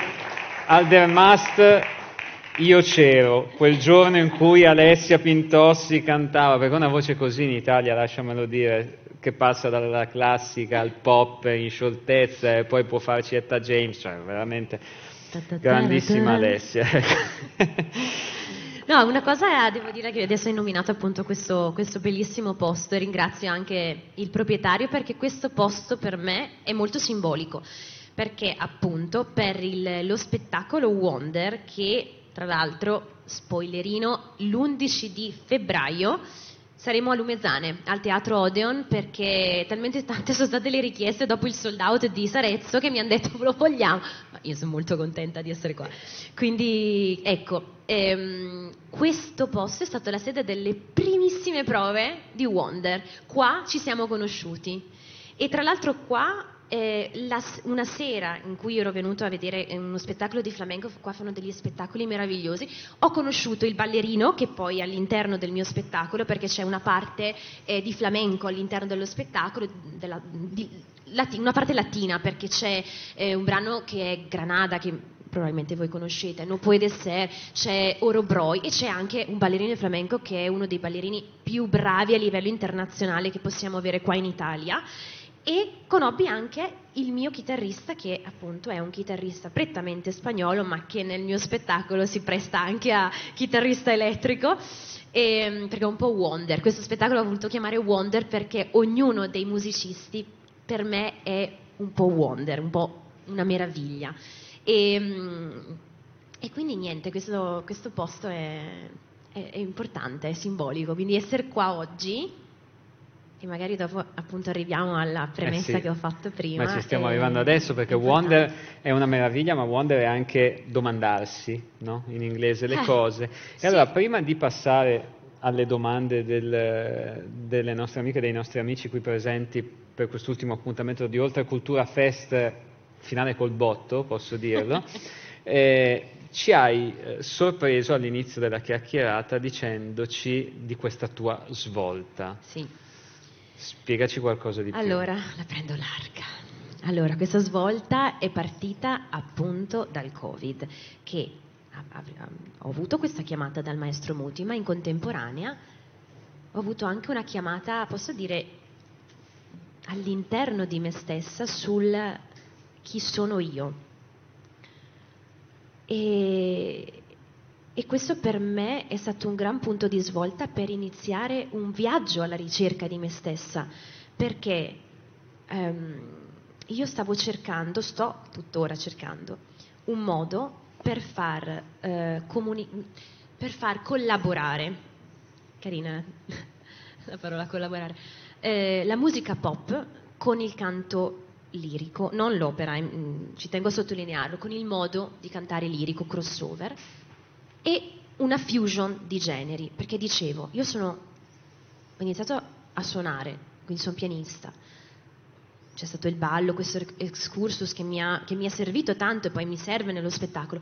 al Der Mast io c'ero, quel giorno in cui Alessia Pintossi cantava, perché una voce così in Italia, lasciamelo dire, che passa dalla classica al pop in scioltezza e poi può farci Etta James, cioè veramente grandissima Alessia. No, una cosa devo dire che adesso hai nominato appunto questo, questo bellissimo posto e ringrazio anche il proprietario perché questo posto per me è molto simbolico perché appunto per il, lo spettacolo Wonder che tra l'altro, spoilerino, l'undici di febbraio saremo a Lumezzane al Teatro Odeon perché talmente tante sono state le richieste dopo il sold out di Sarezzo che mi hanno detto lo vogliamo, ma io sono molto contenta di essere qua, quindi ecco ehm, questo posto è stato la sede delle primissime prove di Wonder, qua ci siamo conosciuti e tra l'altro qua eh, la, una sera in cui ero venuto a vedere uno spettacolo di flamenco, qua fanno degli spettacoli meravigliosi, ho conosciuto il ballerino che poi all'interno del mio spettacolo, perché c'è una parte eh, di flamenco all'interno dello spettacolo, della, di, lati, una parte latina perché c'è eh, un brano che è Granada che probabilmente voi conoscete, No Puede Ser, c'è Orobroi e c'è anche un ballerino flamenco che è uno dei ballerini più bravi a livello internazionale che possiamo avere qua in Italia. E conobbi anche il mio chitarrista che appunto è un chitarrista prettamente spagnolo ma che nel mio spettacolo si presta anche a chitarrista elettrico e, perché è un po' Wonder, questo spettacolo l'ho voluto chiamare Wonder perché ognuno dei musicisti per me è un po' Wonder, un po' una meraviglia e, e quindi niente, questo, questo posto è, è, è importante, è simbolico, quindi essere qua oggi... E magari dopo appunto arriviamo alla premessa eh sì, che ho fatto prima. Ma ci stiamo arrivando adesso perché importante. Wonder è una meraviglia, ma Wonder è anche domandarsi, no? In inglese le eh, cose. E sì. Allora, prima di passare alle domande del, delle nostre amiche e dei nostri amici qui presenti per quest'ultimo appuntamento di OltreculturaFEST, finale col botto, posso dirlo, eh, ci hai sorpreso all'inizio della chiacchierata dicendoci di questa tua svolta. Sì. Spiegaci qualcosa di più. Allora, la prendo larga. Allora, questa svolta è partita appunto dal Covid, che ho avuto questa chiamata dal maestro Muti, ma in contemporanea ho avuto anche una chiamata, posso dire, all'interno di me stessa sul chi sono io. E, e questo per me è stato un gran punto di svolta per iniziare un viaggio alla ricerca di me stessa, perché ehm, io stavo cercando, sto tuttora cercando, un modo per far, eh, comuni- per far collaborare, carina la parola collaborare, eh, la musica pop con il canto lirico, non l'opera, ci tengo a sottolinearlo, con il modo di cantare lirico, crossover, e una fusion di generi, perché dicevo, io sono, ho iniziato a suonare, quindi sono pianista, c'è stato il ballo, questo excursus che mi ha, che mi ha servito tanto e poi mi serve nello spettacolo,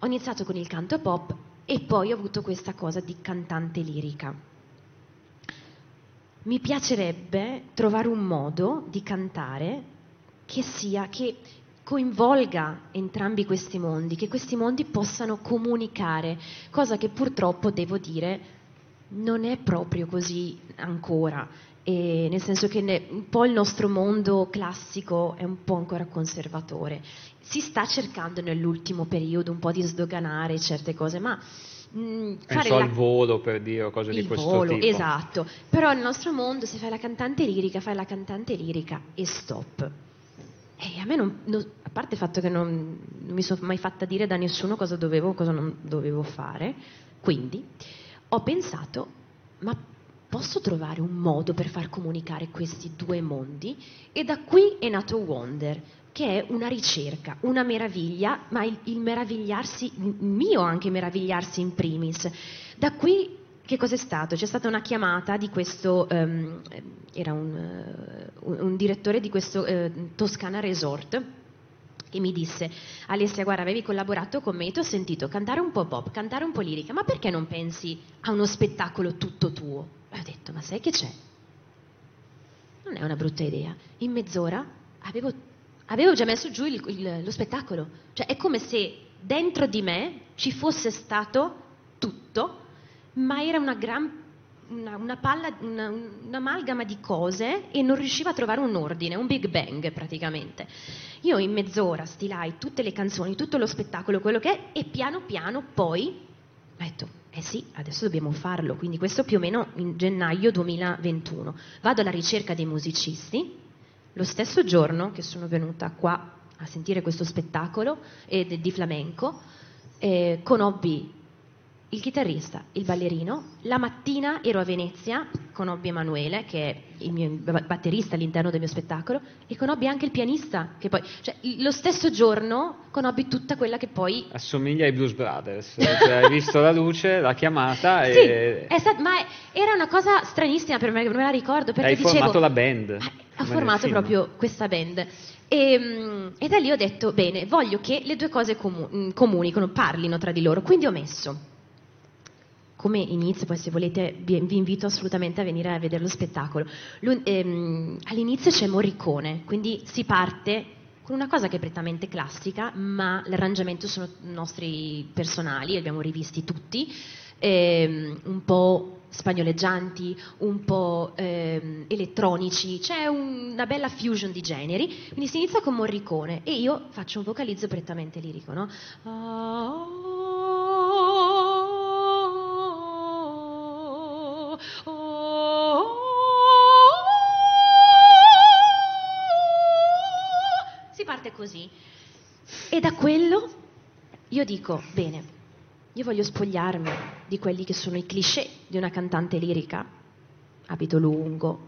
ho iniziato con il canto pop e poi ho avuto questa cosa di cantante lirica. Mi piacerebbe trovare un modo di cantare che sia, che coinvolga entrambi questi mondi, che questi mondi possano comunicare, cosa che purtroppo, devo dire, non è proprio così ancora, e nel senso che ne, un po' il nostro mondo classico è un po' ancora conservatore. Si sta cercando nell'ultimo periodo un po' di sdoganare certe cose, ma mh, fare penso la... al volo, per dire, cose il di questo volo, tipo. Esatto, però nel nostro mondo se fai la cantante lirica, fai la cantante lirica e stop. E a me non, non, a parte il fatto che non, non mi sono mai fatta dire da nessuno cosa dovevo, cosa non dovevo fare, quindi ho pensato, ma posso trovare un modo per far comunicare questi due mondi? E da qui è nato Wonder, che è una ricerca, una meraviglia, ma il, il meravigliarsi, il mio anche meravigliarsi in primis. Da qui che cos'è stato? C'è stata una chiamata di questo, um, era un, uh, un direttore di questo uh, Toscana Resort, che mi disse, Alessia, guarda, avevi collaborato con me e ti ho sentito cantare un po' pop, cantare un po' lirica, ma perché non pensi a uno spettacolo tutto tuo? E ho detto, ma sai che c'è? Non è una brutta idea. In mezz'ora avevo, avevo già messo giù il, il, lo spettacolo. Cioè è come se dentro di me ci fosse stato tutto, ma era una gran una, una palla, una, un'amalgama di cose e non riuscivo a trovare un ordine, un Big Bang praticamente. Io in mezz'ora stilai tutte le canzoni, tutto lo spettacolo, quello che è, e piano piano poi ho detto, eh sì, adesso dobbiamo farlo, quindi questo più o meno in gennaio duemilaventuno. Vado alla ricerca dei musicisti, lo stesso giorno che sono venuta qua a sentire questo spettacolo eh, di flamenco, eh, conobbi il chitarrista, il ballerino, la mattina ero a Venezia, conobbi Emanuele, che è il mio batterista all'interno del mio spettacolo, e conobbi anche il pianista, che poi, cioè, lo stesso giorno conobbi tutta quella che poi... Assomiglia ai Blues Brothers, cioè, hai visto la luce, la chiamata e... Sì, è stato, ma era una cosa stranissima per me, non me la ricordo, perché hai dicevo... Hai formato la band. Ho formato proprio questa band. E, e da lì ho detto, bene, voglio che le due cose comu- comunicano, parlino tra di loro, quindi ho messo... come inizio, poi se volete vi, vi invito assolutamente a venire a vedere lo spettacolo. L'un, ehm, all'inizio c'è Morricone, quindi si parte con una cosa che è prettamente classica, ma l'arrangiamento sono nostri personali, li abbiamo rivisti tutti, ehm, un po' spagnoleggianti, un po' ehm, elettronici, c'è un, una bella fusion di generi, quindi si inizia con Morricone e io faccio un vocalizzo prettamente lirico, no? Oh, si parte così e da quello io dico, bene, io voglio spogliarmi di quelli che sono i cliché di una cantante lirica, abito lungo,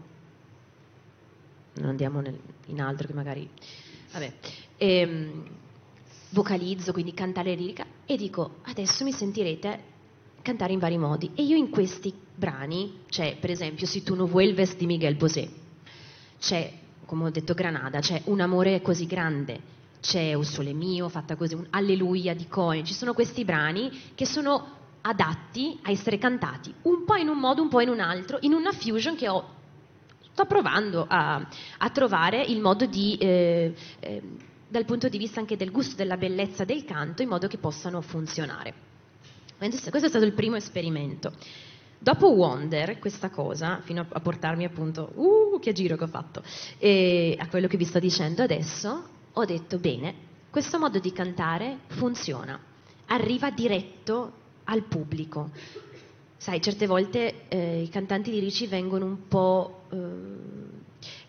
non andiamo nel, in altro che magari vabbè, ehm, vocalizzo, quindi cantare lirica, e dico, adesso mi sentirete cantare in vari modi, e io in questi brani c'è per esempio Si tu no vuelves di Miguel Bosé, c'è, come ho detto, Granada, c'è Un amore così grande, c'è Un sole mio fatta così, un Alleluia di Cohen, ci sono questi brani che sono adatti a essere cantati un po' in un modo, un po' in un altro, in una fusion che ho sto provando a, a trovare il modo di, eh, eh, dal punto di vista anche del gusto, della bellezza del canto, in modo che possano funzionare. Questo è stato il primo esperimento. Dopo Wonder, questa cosa, fino a portarmi appunto, uh, che giro che ho fatto, e a quello che vi sto dicendo adesso, ho detto, bene, questo modo di cantare funziona, arriva diretto al pubblico. Sai, certe volte eh, i cantanti lirici vengono un po'... Eh,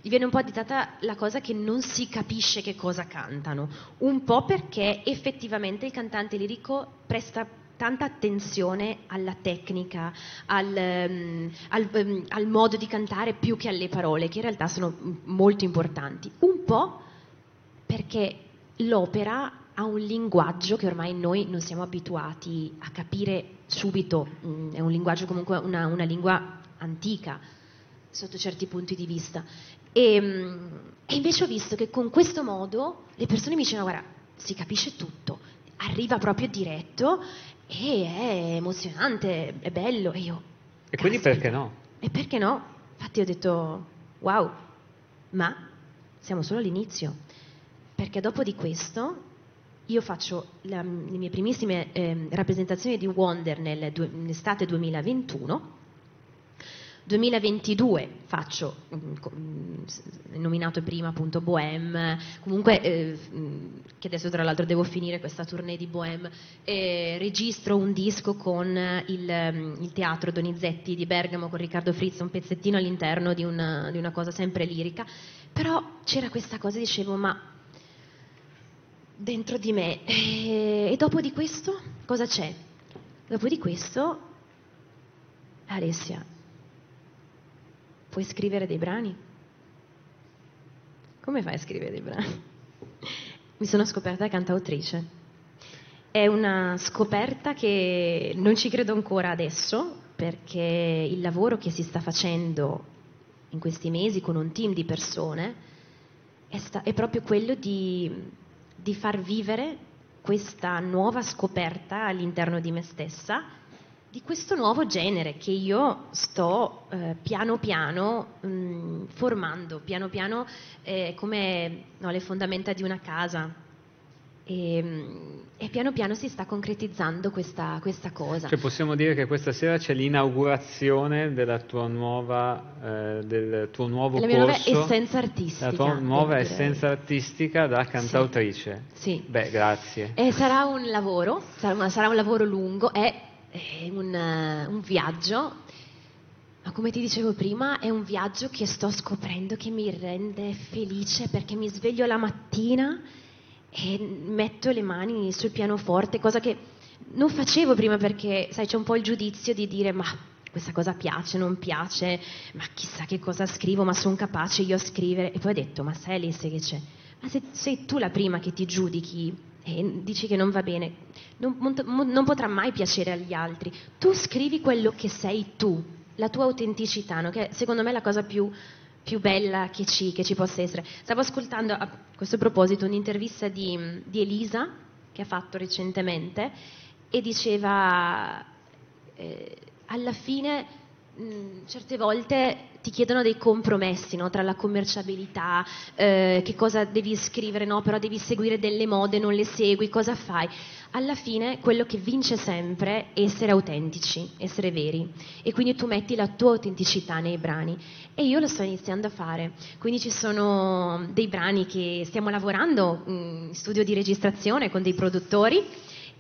gli viene un po' additata la cosa che non si capisce che cosa cantano, un po' perché effettivamente il cantante lirico presta tanta attenzione alla tecnica, al, um, al, um, al modo di cantare più che alle parole, che in realtà sono molto importanti, un po' perché l'opera ha un linguaggio che ormai noi non siamo abituati a capire subito, mm, è un linguaggio comunque una, una lingua antica sotto certi punti di vista, e, mm, e invece ho visto che con questo modo le persone mi dicevano, guarda, si capisce tutto, arriva proprio diretto e è emozionante, è bello, e io e caspita, quindi perché no? E perché no? Infatti ho detto wow, ma siamo solo all'inizio, perché dopo di questo io faccio la, le mie primissime eh, rappresentazioni di Wonder nell'estate duemilaventuno, duemilaventidue faccio, nominato prima appunto Bohème, comunque eh, che adesso tra l'altro devo finire questa tournée di Bohème, eh, registro un disco con il, il teatro Donizetti di Bergamo con Riccardo Frizzo, un pezzettino all'interno di una, di una cosa sempre lirica, però c'era questa cosa, dicevo, ma dentro di me, e, e dopo di questo cosa c'è? Dopo di questo, Alessia, puoi scrivere dei brani? Come fai a scrivere dei brani? Mi sono scoperta cantautrice. È una scoperta che non ci credo ancora adesso, perché il lavoro che si sta facendo in questi mesi con un team di persone è, sta- è proprio quello di, di far vivere questa nuova scoperta all'interno di me stessa, di questo nuovo genere che io sto eh, piano piano mh, formando, piano piano eh, come no, le fondamenta di una casa, e, e piano piano si sta concretizzando questa, questa cosa. Cioè possiamo dire che questa sera c'è l'inaugurazione della tua nuova, eh, del tuo nuovo corso. La mia corso, nuova essenza artistica. La tua nuova essenza artistica da cantautrice. Sì. Sì. Beh, grazie. E sarà un lavoro, sarà, una, sarà un lavoro lungo, è... È un, uh, un viaggio, ma come ti dicevo prima, è un viaggio che sto scoprendo che mi rende felice, perché mi sveglio la mattina e metto le mani sul pianoforte, cosa che non facevo prima perché, sai, c'è un po' il giudizio di dire ma questa cosa piace, non piace, ma chissà che cosa scrivo, ma sono capace io a scrivere. E poi ho detto, ma sai Alessia che c'è? Ma se sei tu la prima che ti giudichi e dici che non va bene, non, non, non potrà mai piacere agli altri. Tu scrivi quello che sei tu, la tua autenticità, no? Che secondo me è la cosa più, più bella che ci, che ci possa essere. Stavo ascoltando a questo proposito un'intervista di, di Elisa che ha fatto recentemente, e diceva eh, alla fine mh, certe volte ti chiedono dei compromessi, no? Tra la commerciabilità, eh, che cosa devi scrivere, no? Però devi seguire delle mode, non le segui, cosa fai? Alla fine quello che vince sempre è essere autentici, essere veri, e quindi tu metti la tua autenticità nei brani, e io lo sto iniziando a fare. Quindi ci sono dei brani che stiamo lavorando in studio di registrazione con dei produttori,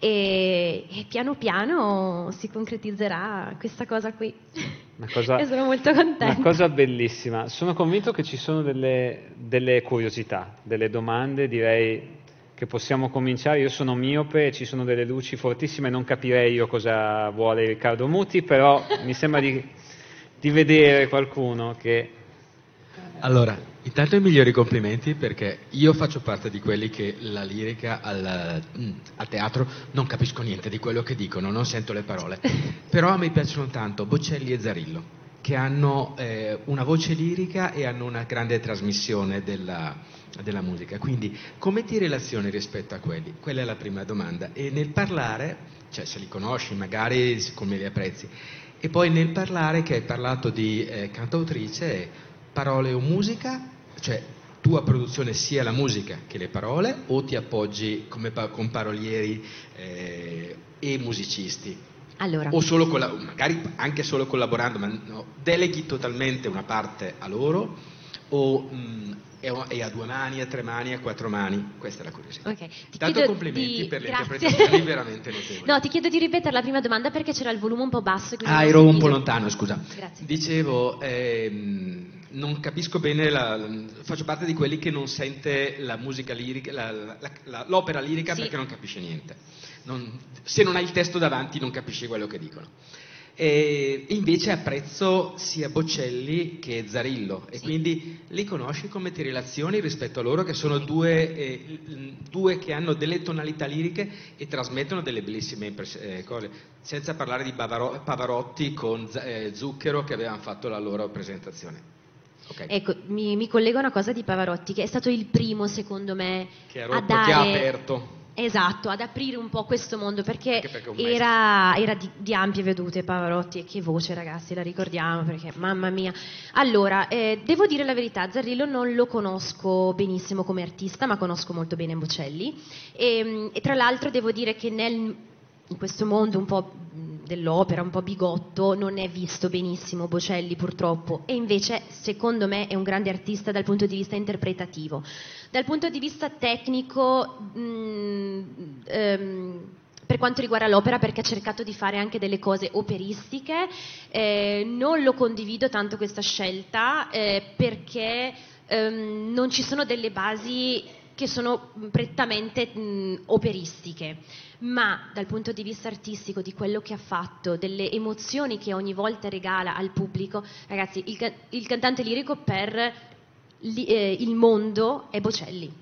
E, e piano piano si concretizzerà questa cosa qui. Una cosa, e sono molto contenta. Una cosa bellissima. Sono convinto che ci sono delle, delle curiosità, delle domande, direi che possiamo cominciare. Io sono miope, ci sono delle luci fortissime, non capirei io cosa vuole Riccardo Muti, però mi sembra di, di vedere qualcuno che... Allora, intanto i migliori complimenti, perché io faccio parte di quelli che la lirica al, al teatro non capisco niente di quello che dicono, non sento le parole, però a me piacciono tanto Bocelli e Zarillo, che hanno eh, una voce lirica e hanno una grande trasmissione della, della musica. Quindi come ti relazioni rispetto a quelli? Quella è la prima domanda, e nel parlare, cioè se li conosci magari come li apprezzi, e poi nel parlare, che hai parlato di eh, cantautrice, parole o musica, cioè tua produzione sia la musica che le parole, o ti appoggi come pa- con parolieri eh, e musicisti? Allora, o solo colla- magari anche solo collaborando, ma no, deleghi totalmente una parte a loro, o mh, è a due mani, a tre mani, a quattro mani? Questa è la curiosità. Okay. Tanto complimenti di... per le interpretazioni veramente notevoli. No, ti chiedo di ripetere la prima domanda perché c'era il volume un po' basso. Ah, ero un po' lontano, scusa. Grazie. Dicevo, ehm, non capisco bene, la, faccio parte di quelli che non sente la musica lirica, la, la, la, l'opera lirica, sì, perché non capisce niente. Non, se non hai il testo davanti non capisci quello che dicono. E invece apprezzo sia Bocelli che Zarillo, e sì, quindi li conosci, come ti relazioni rispetto a loro, che sono due, eh, due che hanno delle tonalità liriche e trasmettono delle bellissime impres- eh, cose, senza parlare di Bavaro- Pavarotti con eh, Zucchero, che avevano fatto la loro presentazione. Okay. Ecco, mi, mi collego a una cosa di Pavarotti, che è stato il primo, secondo me, che ha, rotto, dare... che ha aperto. Esatto, ad aprire un po' questo mondo, perché, perché era, era di, di ampie vedute Pavarotti, e che voce, ragazzi, la ricordiamo, perché mamma mia. Allora, eh, devo dire la verità, Zarillo non lo conosco benissimo come artista, ma conosco molto bene Bocelli, e, e tra l'altro devo dire che nel, in questo mondo un po' dell'opera, un po' bigotto, non è visto benissimo Bocelli, purtroppo, e invece secondo me è un grande artista dal punto di vista interpretativo. Dal punto di vista tecnico, mh, ehm, per quanto riguarda l'opera, perché ha cercato di fare anche delle cose operistiche, eh, non lo condivido tanto questa scelta, eh, perché ehm, non ci sono delle basi che sono prettamente mh, operistiche, ma dal punto di vista artistico, di quello che ha fatto, delle emozioni che ogni volta regala al pubblico, ragazzi, il, il cantante lirico per li, eh, il mondo è Bocelli,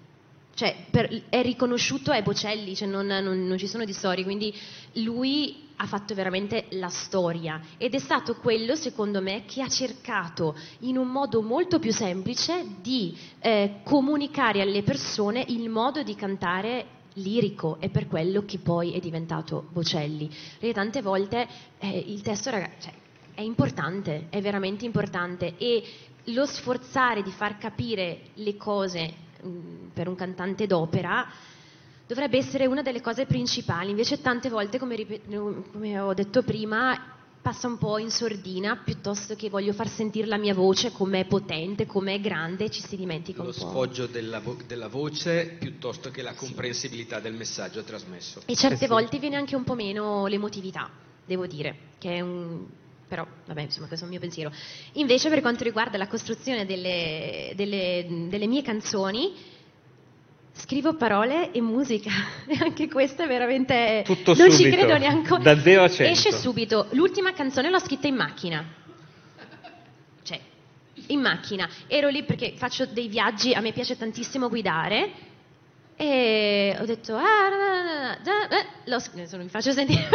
cioè per, è riconosciuto, è Bocelli, cioè non, non, non ci sono distori, quindi lui ha fatto veramente la storia, ed è stato quello, secondo me, che ha cercato in un modo molto più semplice di eh, comunicare alle persone il modo di cantare lirico, e per quello che poi è diventato Bocelli, perché tante volte eh, il testo, ragazzi, cioè, è importante, è veramente importante, e lo sforzare di far capire le cose mh, per un cantante d'opera dovrebbe essere una delle cose principali. Invece tante volte, come, ripet- come ho detto prima, passa un po' in sordina, piuttosto che voglio far sentire la mia voce com'è potente, com'è grande, ci si dimentica lo un po'. Lo sfoggio della, vo- della voce piuttosto che la comprensibilità, sì, del messaggio trasmesso. E certe eh sì. volte viene anche un po' meno l'emotività, devo dire, che è un... però vabbè, insomma, questo è un mio pensiero. Invece per quanto riguarda la costruzione delle, delle, delle mie canzoni, scrivo parole e musica, e anche questo è veramente... Tutto non subito, ci credo neanche. Da zero a cento. Esce subito. L'ultima canzone l'ho scritta in macchina. Cioè, in macchina. Ero lì perché faccio dei viaggi, a me piace tantissimo guidare, e ho detto... Ah, da, da, da, l'ho, adesso non mi faccio sentire,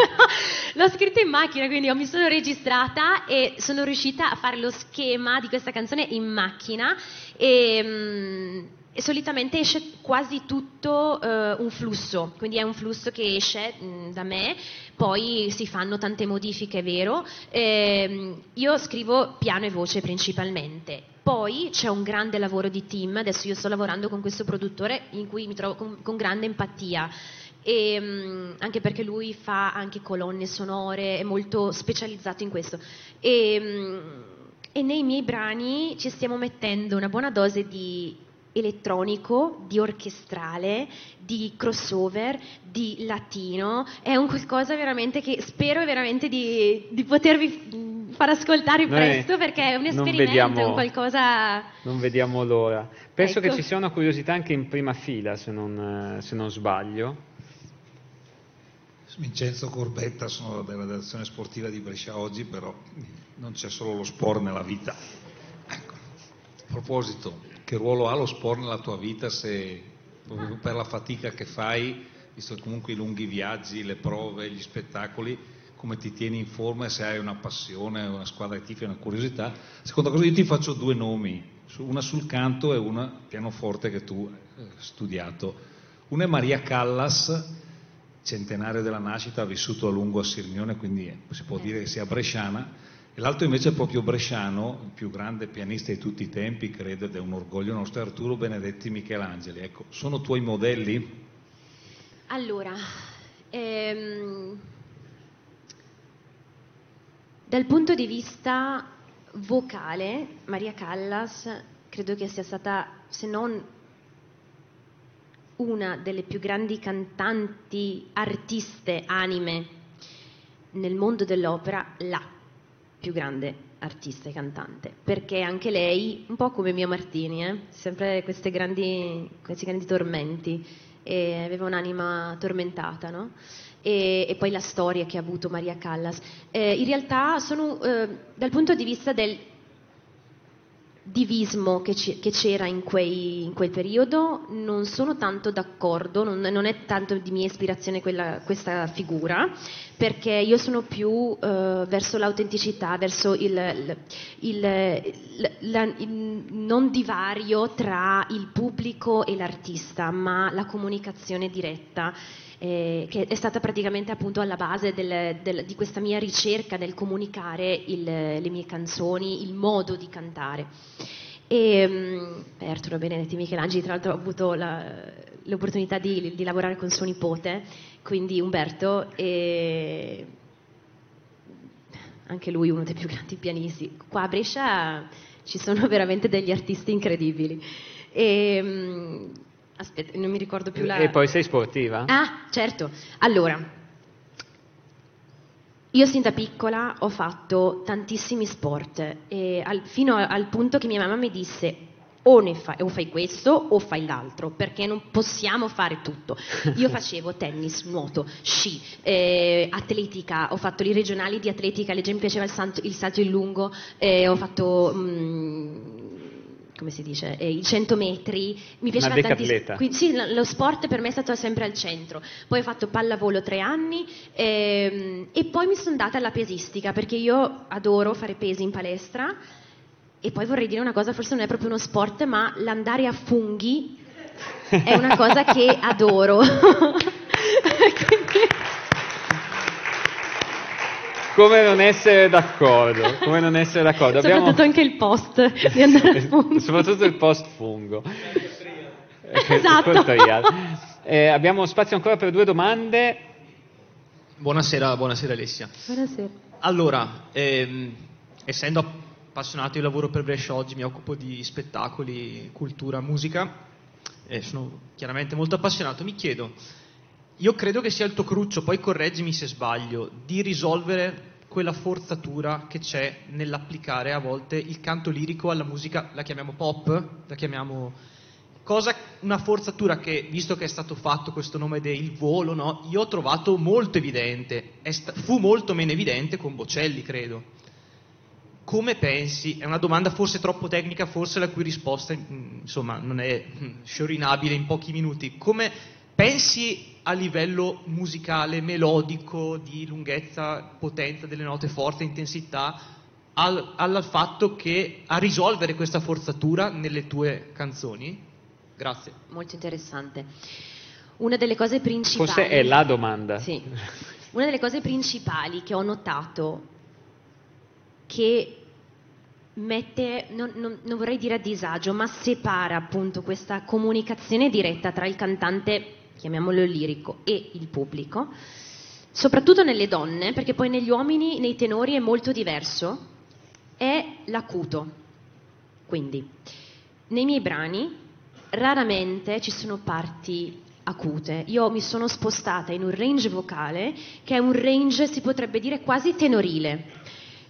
l'ho scritta in macchina, quindi mi sono registrata e sono riuscita a fare lo schema di questa canzone in macchina, e... Mh, E solitamente esce quasi tutto eh, un flusso, quindi è un flusso che esce mh, da me, poi si fanno tante modifiche, è vero, ehm, io scrivo piano e voce principalmente, poi c'è un grande lavoro di team, adesso io sto lavorando con questo produttore in cui mi trovo con, con grande empatia, e, mh, anche perché lui fa anche colonne sonore, è molto specializzato in questo, e, mh, e nei miei brani ci stiamo mettendo una buona dose di... elettronico, di orchestrale, di crossover, di latino, è un qualcosa veramente che spero veramente di, di potervi far ascoltare Noi presto, perché è un esperimento, vediamo, è un qualcosa... Non vediamo l'ora. Penso, ecco, che ci sia una curiosità anche in prima fila, se non, se non sbaglio. Vincenzo Corbetta, sono della redazione sportiva di Bresciaoggi, però non c'è solo lo sport nella vita. Ecco. A proposito... Che ruolo ha lo sport nella tua vita, se per la fatica che fai, visto comunque i lunghi viaggi, le prove, gli spettacoli, come ti tieni in forma, e se hai una passione, una squadra che tifi, una curiosità? Seconda cosa, io ti faccio due nomi, una sul canto e una pianoforte che tu hai studiato. Una è Maria Callas, centenario della nascita, ha vissuto a lungo a Sirmione, quindi si può dire che sia bresciana. E l'altro invece è proprio bresciano, il più grande pianista di tutti i tempi, credo, ed è un orgoglio nostro, Arturo Benedetti Michelangeli. Ecco, sono tuoi modelli? Allora, ehm, dal punto di vista vocale, Maria Callas credo che sia stata, se non una delle più grandi cantanti, artiste, anime nel mondo dell'opera, la più grande artista e cantante, perché anche lei, un po' come Mia Martini, eh? sempre queste grandi, questi grandi tormenti, e aveva un'anima tormentata, no? e, e poi la storia che ha avuto Maria Callas. Eh, in realtà sono, eh, dal punto di vista del divismo che, c- che c'era in, quei, in quel periodo, non sono tanto d'accordo, non, non è tanto di mia ispirazione quella, questa figura, perché io sono più eh, verso l'autenticità, verso il, il, il, la, il non divario tra il pubblico e l'artista, ma la comunicazione diretta, eh, che è stata praticamente appunto alla base del, del, di questa mia ricerca nel comunicare il, le mie canzoni, il modo di cantare. E eh, Arturo Benedetti Michelangeli, tra l'altro, ho avuto la, l'opportunità di, di lavorare con suo nipote, quindi Umberto, e anche lui uno dei più grandi pianisti. Qua a Brescia ci sono veramente degli artisti incredibili. E, aspetta, non mi ricordo più la... E poi sei sportiva? Ah, certo. Allora, io sin da piccola ho fatto tantissimi sport, e al, fino a, al punto che mia mamma mi disse o, ne fai, o fai questo o fai l'altro, perché non possiamo fare tutto. Io facevo tennis, nuoto, sci, eh, atletica, ho fatto i regionali di atletica, legge, mi piaceva il, santo, il salto in lungo, eh, ho fatto... Mh, come si dice, eh, i cento metri, mi piaceva tantissimo. Quindi, sì, lo sport per me è stato sempre al centro. Poi ho fatto pallavolo tre anni ehm, e poi mi sono data alla pesistica, perché io adoro fare pesi in palestra. E poi vorrei dire una cosa, forse non è proprio uno sport, ma l'andare a funghi è una cosa che adoro. Quindi... Come non essere d'accordo, come non essere d'accordo. Abbiamo... Soprattutto anche il post di andare a funghi. Soprattutto il post fungo. Esatto. Eh, abbiamo spazio ancora per due domande. Buonasera, buonasera Alessia. Buonasera. Allora, ehm, essendo appassionato, io lavoro per Bresciaoggi, mi occupo di spettacoli, cultura, musica. Eh, sono chiaramente molto appassionato. Mi chiedo... Io credo che sia il tuo cruccio, poi correggimi se sbaglio, di risolvere quella forzatura che c'è nell'applicare a volte il canto lirico alla musica, la chiamiamo pop, la chiamiamo cosa, una forzatura che, visto che è stato fatto questo nome del volo, no, io ho trovato molto evidente, è sta, fu molto meno evidente con Bocelli, credo. Come pensi? È una domanda forse troppo tecnica, forse la cui risposta, insomma, non è sciorinabile in pochi minuti. Come pensi a livello musicale, melodico, di lunghezza, potenza delle note, forza, intensità, al, al fatto che a risolvere questa forzatura nelle tue canzoni? Grazie. Molto interessante. Una delle cose principali... Forse è la domanda. Sì. Una delle cose principali che ho notato che mette, non, non, non vorrei dire a disagio, ma separa appunto questa comunicazione diretta tra il cantante, chiamiamolo lirico, e il pubblico, soprattutto nelle donne, perché poi negli uomini, nei tenori è molto diverso, è l'acuto. Quindi nei miei brani raramente ci sono parti acute, io mi sono spostata in un range vocale che è un range, si potrebbe dire, quasi tenorile,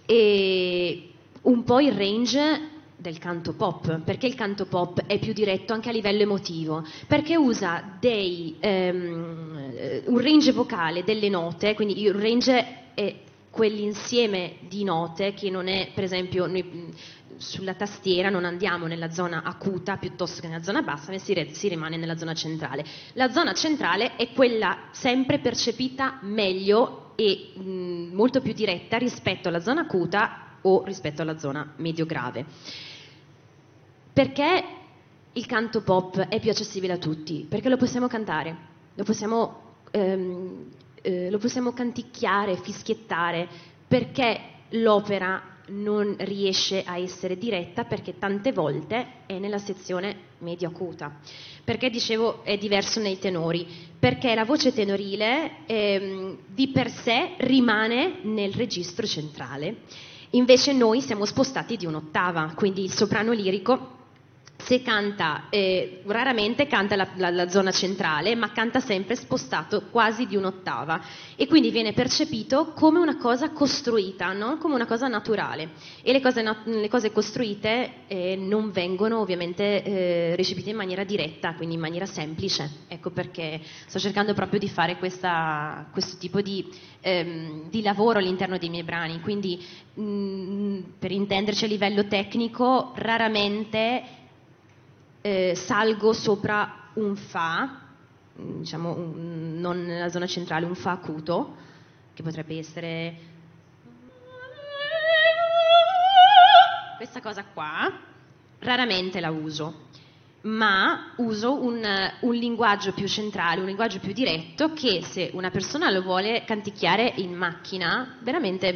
e un po' il range del canto pop, perché il canto pop è più diretto anche a livello emotivo, perché usa dei, um, un range vocale delle note, quindi il range è quell'insieme di note che non è, per esempio, noi sulla tastiera non andiamo nella zona acuta piuttosto che nella zona bassa, ma si, re- si rimane nella zona centrale. La zona centrale è quella sempre percepita meglio e mh, molto più diretta rispetto alla zona acuta o rispetto alla zona medio-grave. Perché il canto pop è più accessibile a tutti? Perché lo possiamo cantare, lo possiamo, ehm, eh, lo possiamo canticchiare, fischiettare, perché l'opera non riesce a essere diretta perché tante volte è nella sezione medio acuta, perché dicevo è diverso nei tenori, perché la voce tenorile ehm, di per sé rimane nel registro centrale, invece noi siamo spostati di un'ottava, quindi il soprano lirico se canta, eh, raramente canta la, la, la zona centrale, ma canta sempre spostato quasi di un'ottava e quindi viene percepito come una cosa costruita, non come una cosa naturale, e le cose, nat- le cose costruite eh, non vengono ovviamente eh, recepite in maniera diretta, quindi in maniera semplice. Ecco perché sto cercando proprio di fare questa, questo tipo di, ehm, di lavoro all'interno dei miei brani, quindi mh, per intenderci a livello tecnico raramente Eh, salgo sopra un fa, diciamo un, non nella zona centrale, un fa acuto, che potrebbe essere questa cosa qua, raramente la uso, ma uso un, un linguaggio più centrale, un linguaggio più diretto che se una persona lo vuole canticchiare in macchina veramente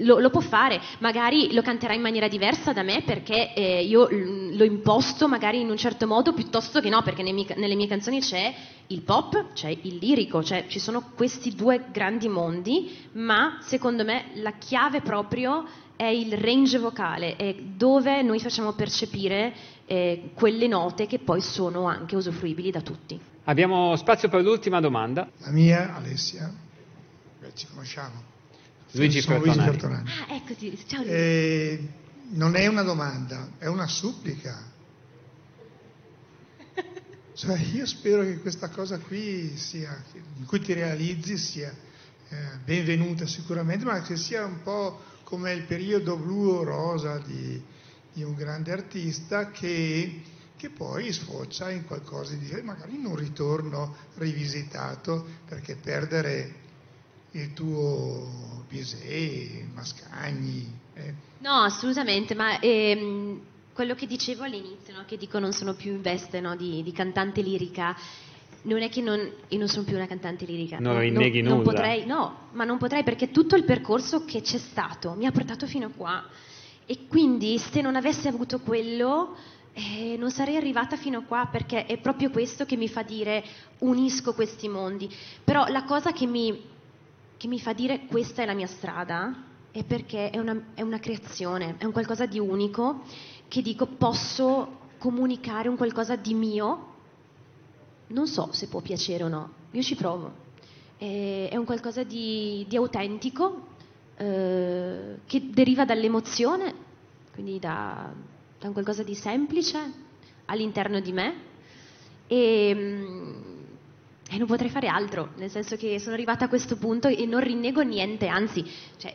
lo, lo può fare, magari lo canterà in maniera diversa da me perché eh, io lo imposto magari in un certo modo piuttosto che no, perché nei miei, nelle mie canzoni c'è il pop, c'è il lirico, cioè ci sono questi due grandi mondi, ma secondo me la chiave proprio è il range vocale, è dove noi facciamo percepire eh, quelle note che poi sono anche usufruibili da tutti. Abbiamo spazio per l'ultima domanda. La mia, Alessia, beh, ci conosciamo. Luigi Bertonani. Ah, ecco, ciao Luigi. Eh, non è una domanda, è una supplica. Cioè, io spero che questa cosa qui sia, in cui ti realizzi, sia eh, benvenuta sicuramente, ma che sia un po' come il periodo blu o rosa di, di un grande artista che, che poi sfocia in qualcosa di diverso, magari in un ritorno rivisitato, perché perdere il tuo Bizet, Mascagni... Eh. No, assolutamente, ma ehm, quello che dicevo all'inizio, no, che dico non sono più in veste no, di, di cantante lirica... Non è che non, io non sono più una cantante lirica, no, non, non, non potrei, no, ma non potrei perché tutto il percorso che c'è stato mi ha portato fino a qua e quindi se non avessi avuto quello eh, non sarei arrivata fino a qua, perché è proprio questo che mi fa dire unisco questi mondi, però la cosa che mi, che mi fa dire questa è la mia strada è perché è una, è una creazione, è un qualcosa di unico che dico posso comunicare un qualcosa di mio. Non so se può piacere o no, io ci provo. È un qualcosa di, di autentico, eh, che deriva dall'emozione, quindi da, da un qualcosa di semplice all'interno di me. E... E non potrei fare altro, nel senso che sono arrivata a questo punto e non rinnego niente, anzi... Cioè,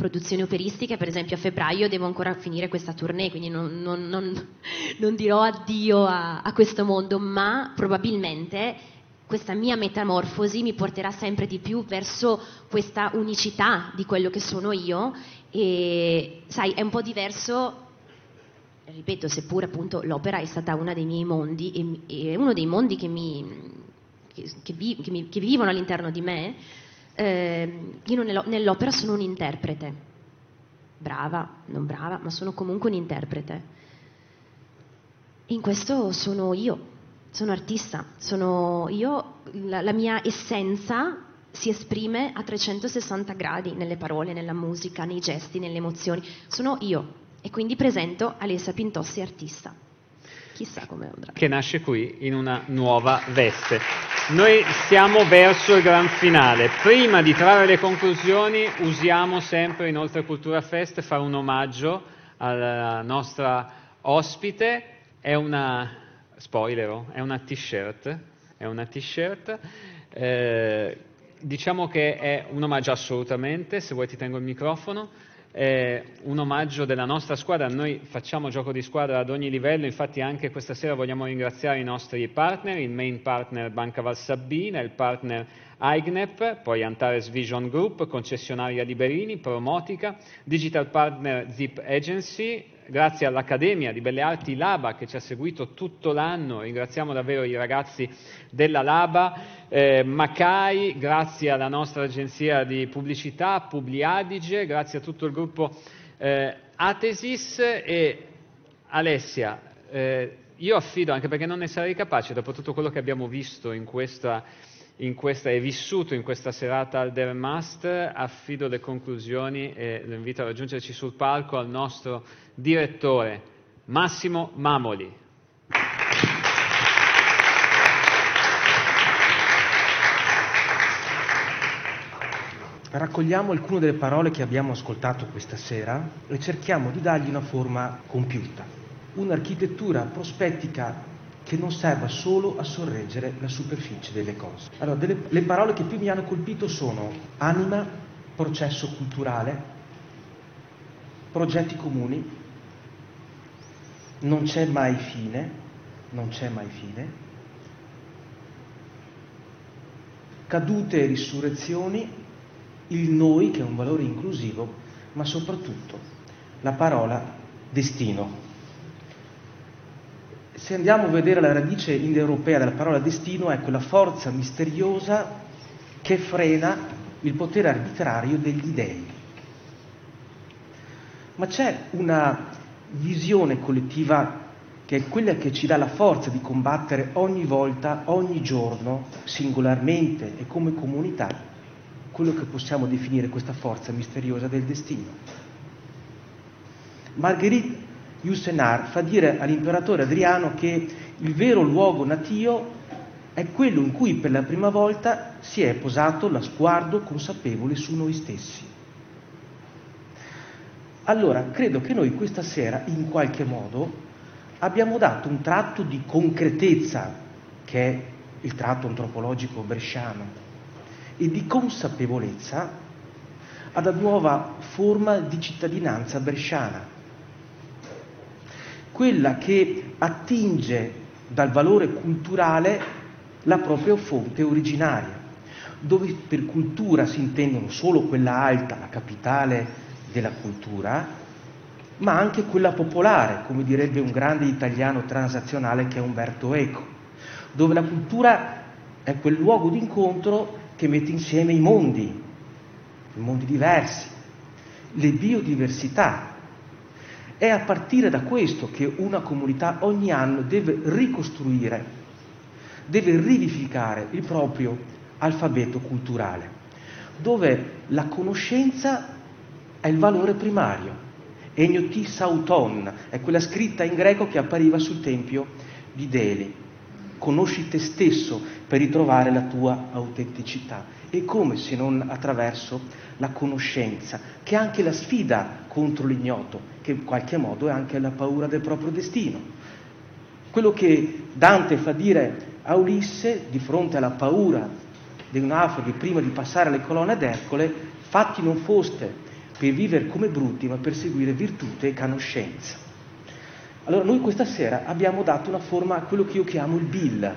produzioni operistiche, per esempio a febbraio devo ancora finire questa tournée, quindi non, non, non, non dirò addio a, a questo mondo, ma probabilmente questa mia metamorfosi mi porterà sempre di più verso questa unicità di quello che sono io e sai, è un po' diverso, ripeto, seppur appunto l'opera è stata una dei miei mondi e, e uno dei mondi che mi che, che, vi, che mi che vivono all'interno di me. Eh, io nell'opera sono un interprete, brava, non brava, ma sono comunque un interprete. In questo sono io, sono artista, sono io, la, la mia essenza si esprime a trecentosessanta gradi nelle parole, nella musica, nei gesti, nelle emozioni. Sono io e quindi presento Alessia Pintossi, artista. Chissà come andrà. Che nasce qui in una nuova veste. Noi siamo verso il gran finale. Prima di trarre le conclusioni usiamo sempre in OltreculturaFEST fare un omaggio alla nostra ospite. È una spoiler, è una t-shirt, è una t-shirt. Eh, diciamo che è un omaggio assolutamente, se vuoi ti tengo il microfono. Eh, un omaggio della nostra squadra, noi facciamo gioco di squadra ad ogni livello, infatti anche questa sera vogliamo ringraziare i nostri partner, il main partner Banca Valsabbina, il partner I G N E P, poi Antares Vision Group, concessionaria Liberini, Promotica, digital partner Zeep Agency, grazie all'Accademia di Belle Arti Laba che ci ha seguito tutto l'anno, ringraziamo davvero i ragazzi della Laba, eh, Macai, grazie alla nostra agenzia di pubblicità, Publiadige, grazie a tutto il gruppo Eh, Atesis e Alessia, eh, io affido, anche perché non ne sarei capace, dopo tutto quello che abbiamo visto in questa, in questa, e vissuto in questa serata al Der Mast, affido le conclusioni e lo invito a raggiungerci sul palco al nostro direttore Massimo Mamoli. Raccogliamo alcune delle parole che abbiamo ascoltato questa sera e cerchiamo di dargli una forma compiuta, un'architettura prospettica che non serva solo a sorreggere la superficie delle cose. Allora, delle, le parole che più mi hanno colpito sono anima, processo culturale, progetti comuni, non c'è mai fine, non c'è mai fine, cadute e risurrezioni, il noi che è un valore inclusivo, ma soprattutto la parola destino. Se andiamo a vedere la radice indoeuropea della parola destino, è quella forza misteriosa che frena il potere arbitrario degli dèi. Ma c'è una visione collettiva che è quella che ci dà la forza di combattere ogni volta, ogni giorno, singolarmente e come comunità, quello che possiamo definire questa forza misteriosa del destino. Marguerite Yourcenar fa dire all'imperatore Adriano che il vero luogo natio è quello in cui per la prima volta si è posato lo sguardo consapevole su noi stessi. Allora, credo che noi questa sera, in qualche modo, abbiamo dato un tratto di concretezza, che è il tratto antropologico bresciano, e di consapevolezza ad una nuova forma di cittadinanza bresciana, quella che attinge dal valore culturale la propria fonte originaria, dove per cultura si intendono solo quella alta, la capitale della cultura, ma anche quella popolare, come direbbe un grande italiano transazionale che è Umberto Eco, dove la cultura è quel luogo di incontro che mette insieme i mondi, i mondi diversi, le biodiversità. È a partire da questo che una comunità ogni anno deve ricostruire, deve rivivificare il proprio alfabeto culturale, dove la conoscenza è il valore primario. Enioti sauton è quella scritta in greco che appariva sul tempio di Deli. Conosci te stesso per ritrovare la tua autenticità. E come se non attraverso la conoscenza, che è anche la sfida contro l'ignoto, che in qualche modo è anche la paura del proprio destino. Quello che Dante fa dire a Ulisse di fronte alla paura di un naufrago prima di passare alle colonne d'Ercole: fatti non foste per vivere come bruti, ma per seguire virtute e conoscenza. Allora noi questa sera abbiamo dato una forma a quello che io chiamo il B I L,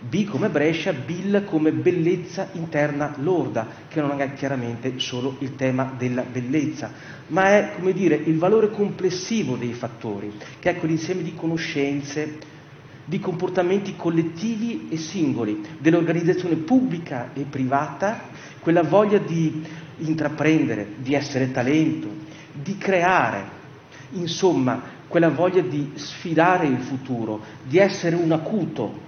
B come Brescia, B I L come bellezza interna lorda, che non è chiaramente solo il tema della bellezza, ma è, come dire, il valore complessivo dei fattori, che è quell'insieme di conoscenze, di comportamenti collettivi e singoli, dell'organizzazione pubblica e privata, quella voglia di intraprendere, di essere talento, di creare, insomma, quella voglia di sfidare il futuro, di essere un acuto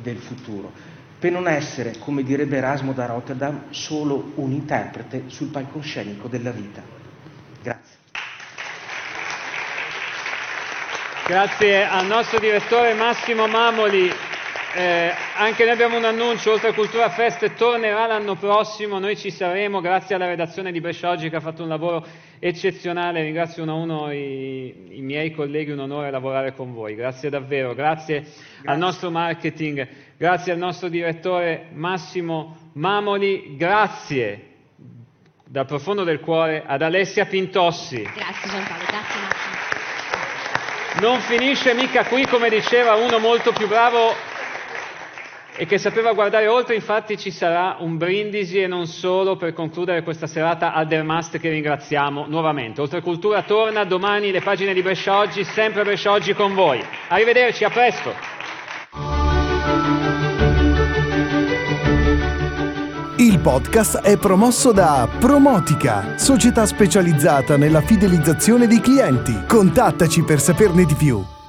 del futuro, per non essere, come direbbe Erasmo da Rotterdam, solo un interprete sul palcoscenico della vita. Grazie. Grazie al nostro direttore Massimo Mamoli. Eh, anche noi abbiamo un annuncio: OltreculturaFEST tornerà l'anno prossimo, noi ci saremo, grazie alla redazione di Bresciaoggi che ha fatto un lavoro eccezionale. Ringrazio uno a uno i, i miei colleghi, un onore lavorare con voi, grazie davvero, grazie, grazie al nostro marketing, grazie al nostro direttore Massimo Mamoli, grazie dal profondo del cuore ad Alessia Pintossi. Grazie Gianpaolo, grazie Massimo. Non finisce mica qui, come diceva uno molto più bravo e che sapeva guardare oltre, infatti ci sarà un brindisi e non solo per concludere questa serata al Der Mast, che ringraziamo nuovamente. Oltrecultura torna domani, le pagine di Bresciaoggi, sempre Bresciaoggi con voi. Arrivederci, a presto. Il podcast è promosso da Promotica, società specializzata nella fidelizzazione dei clienti. Contattaci per saperne di più.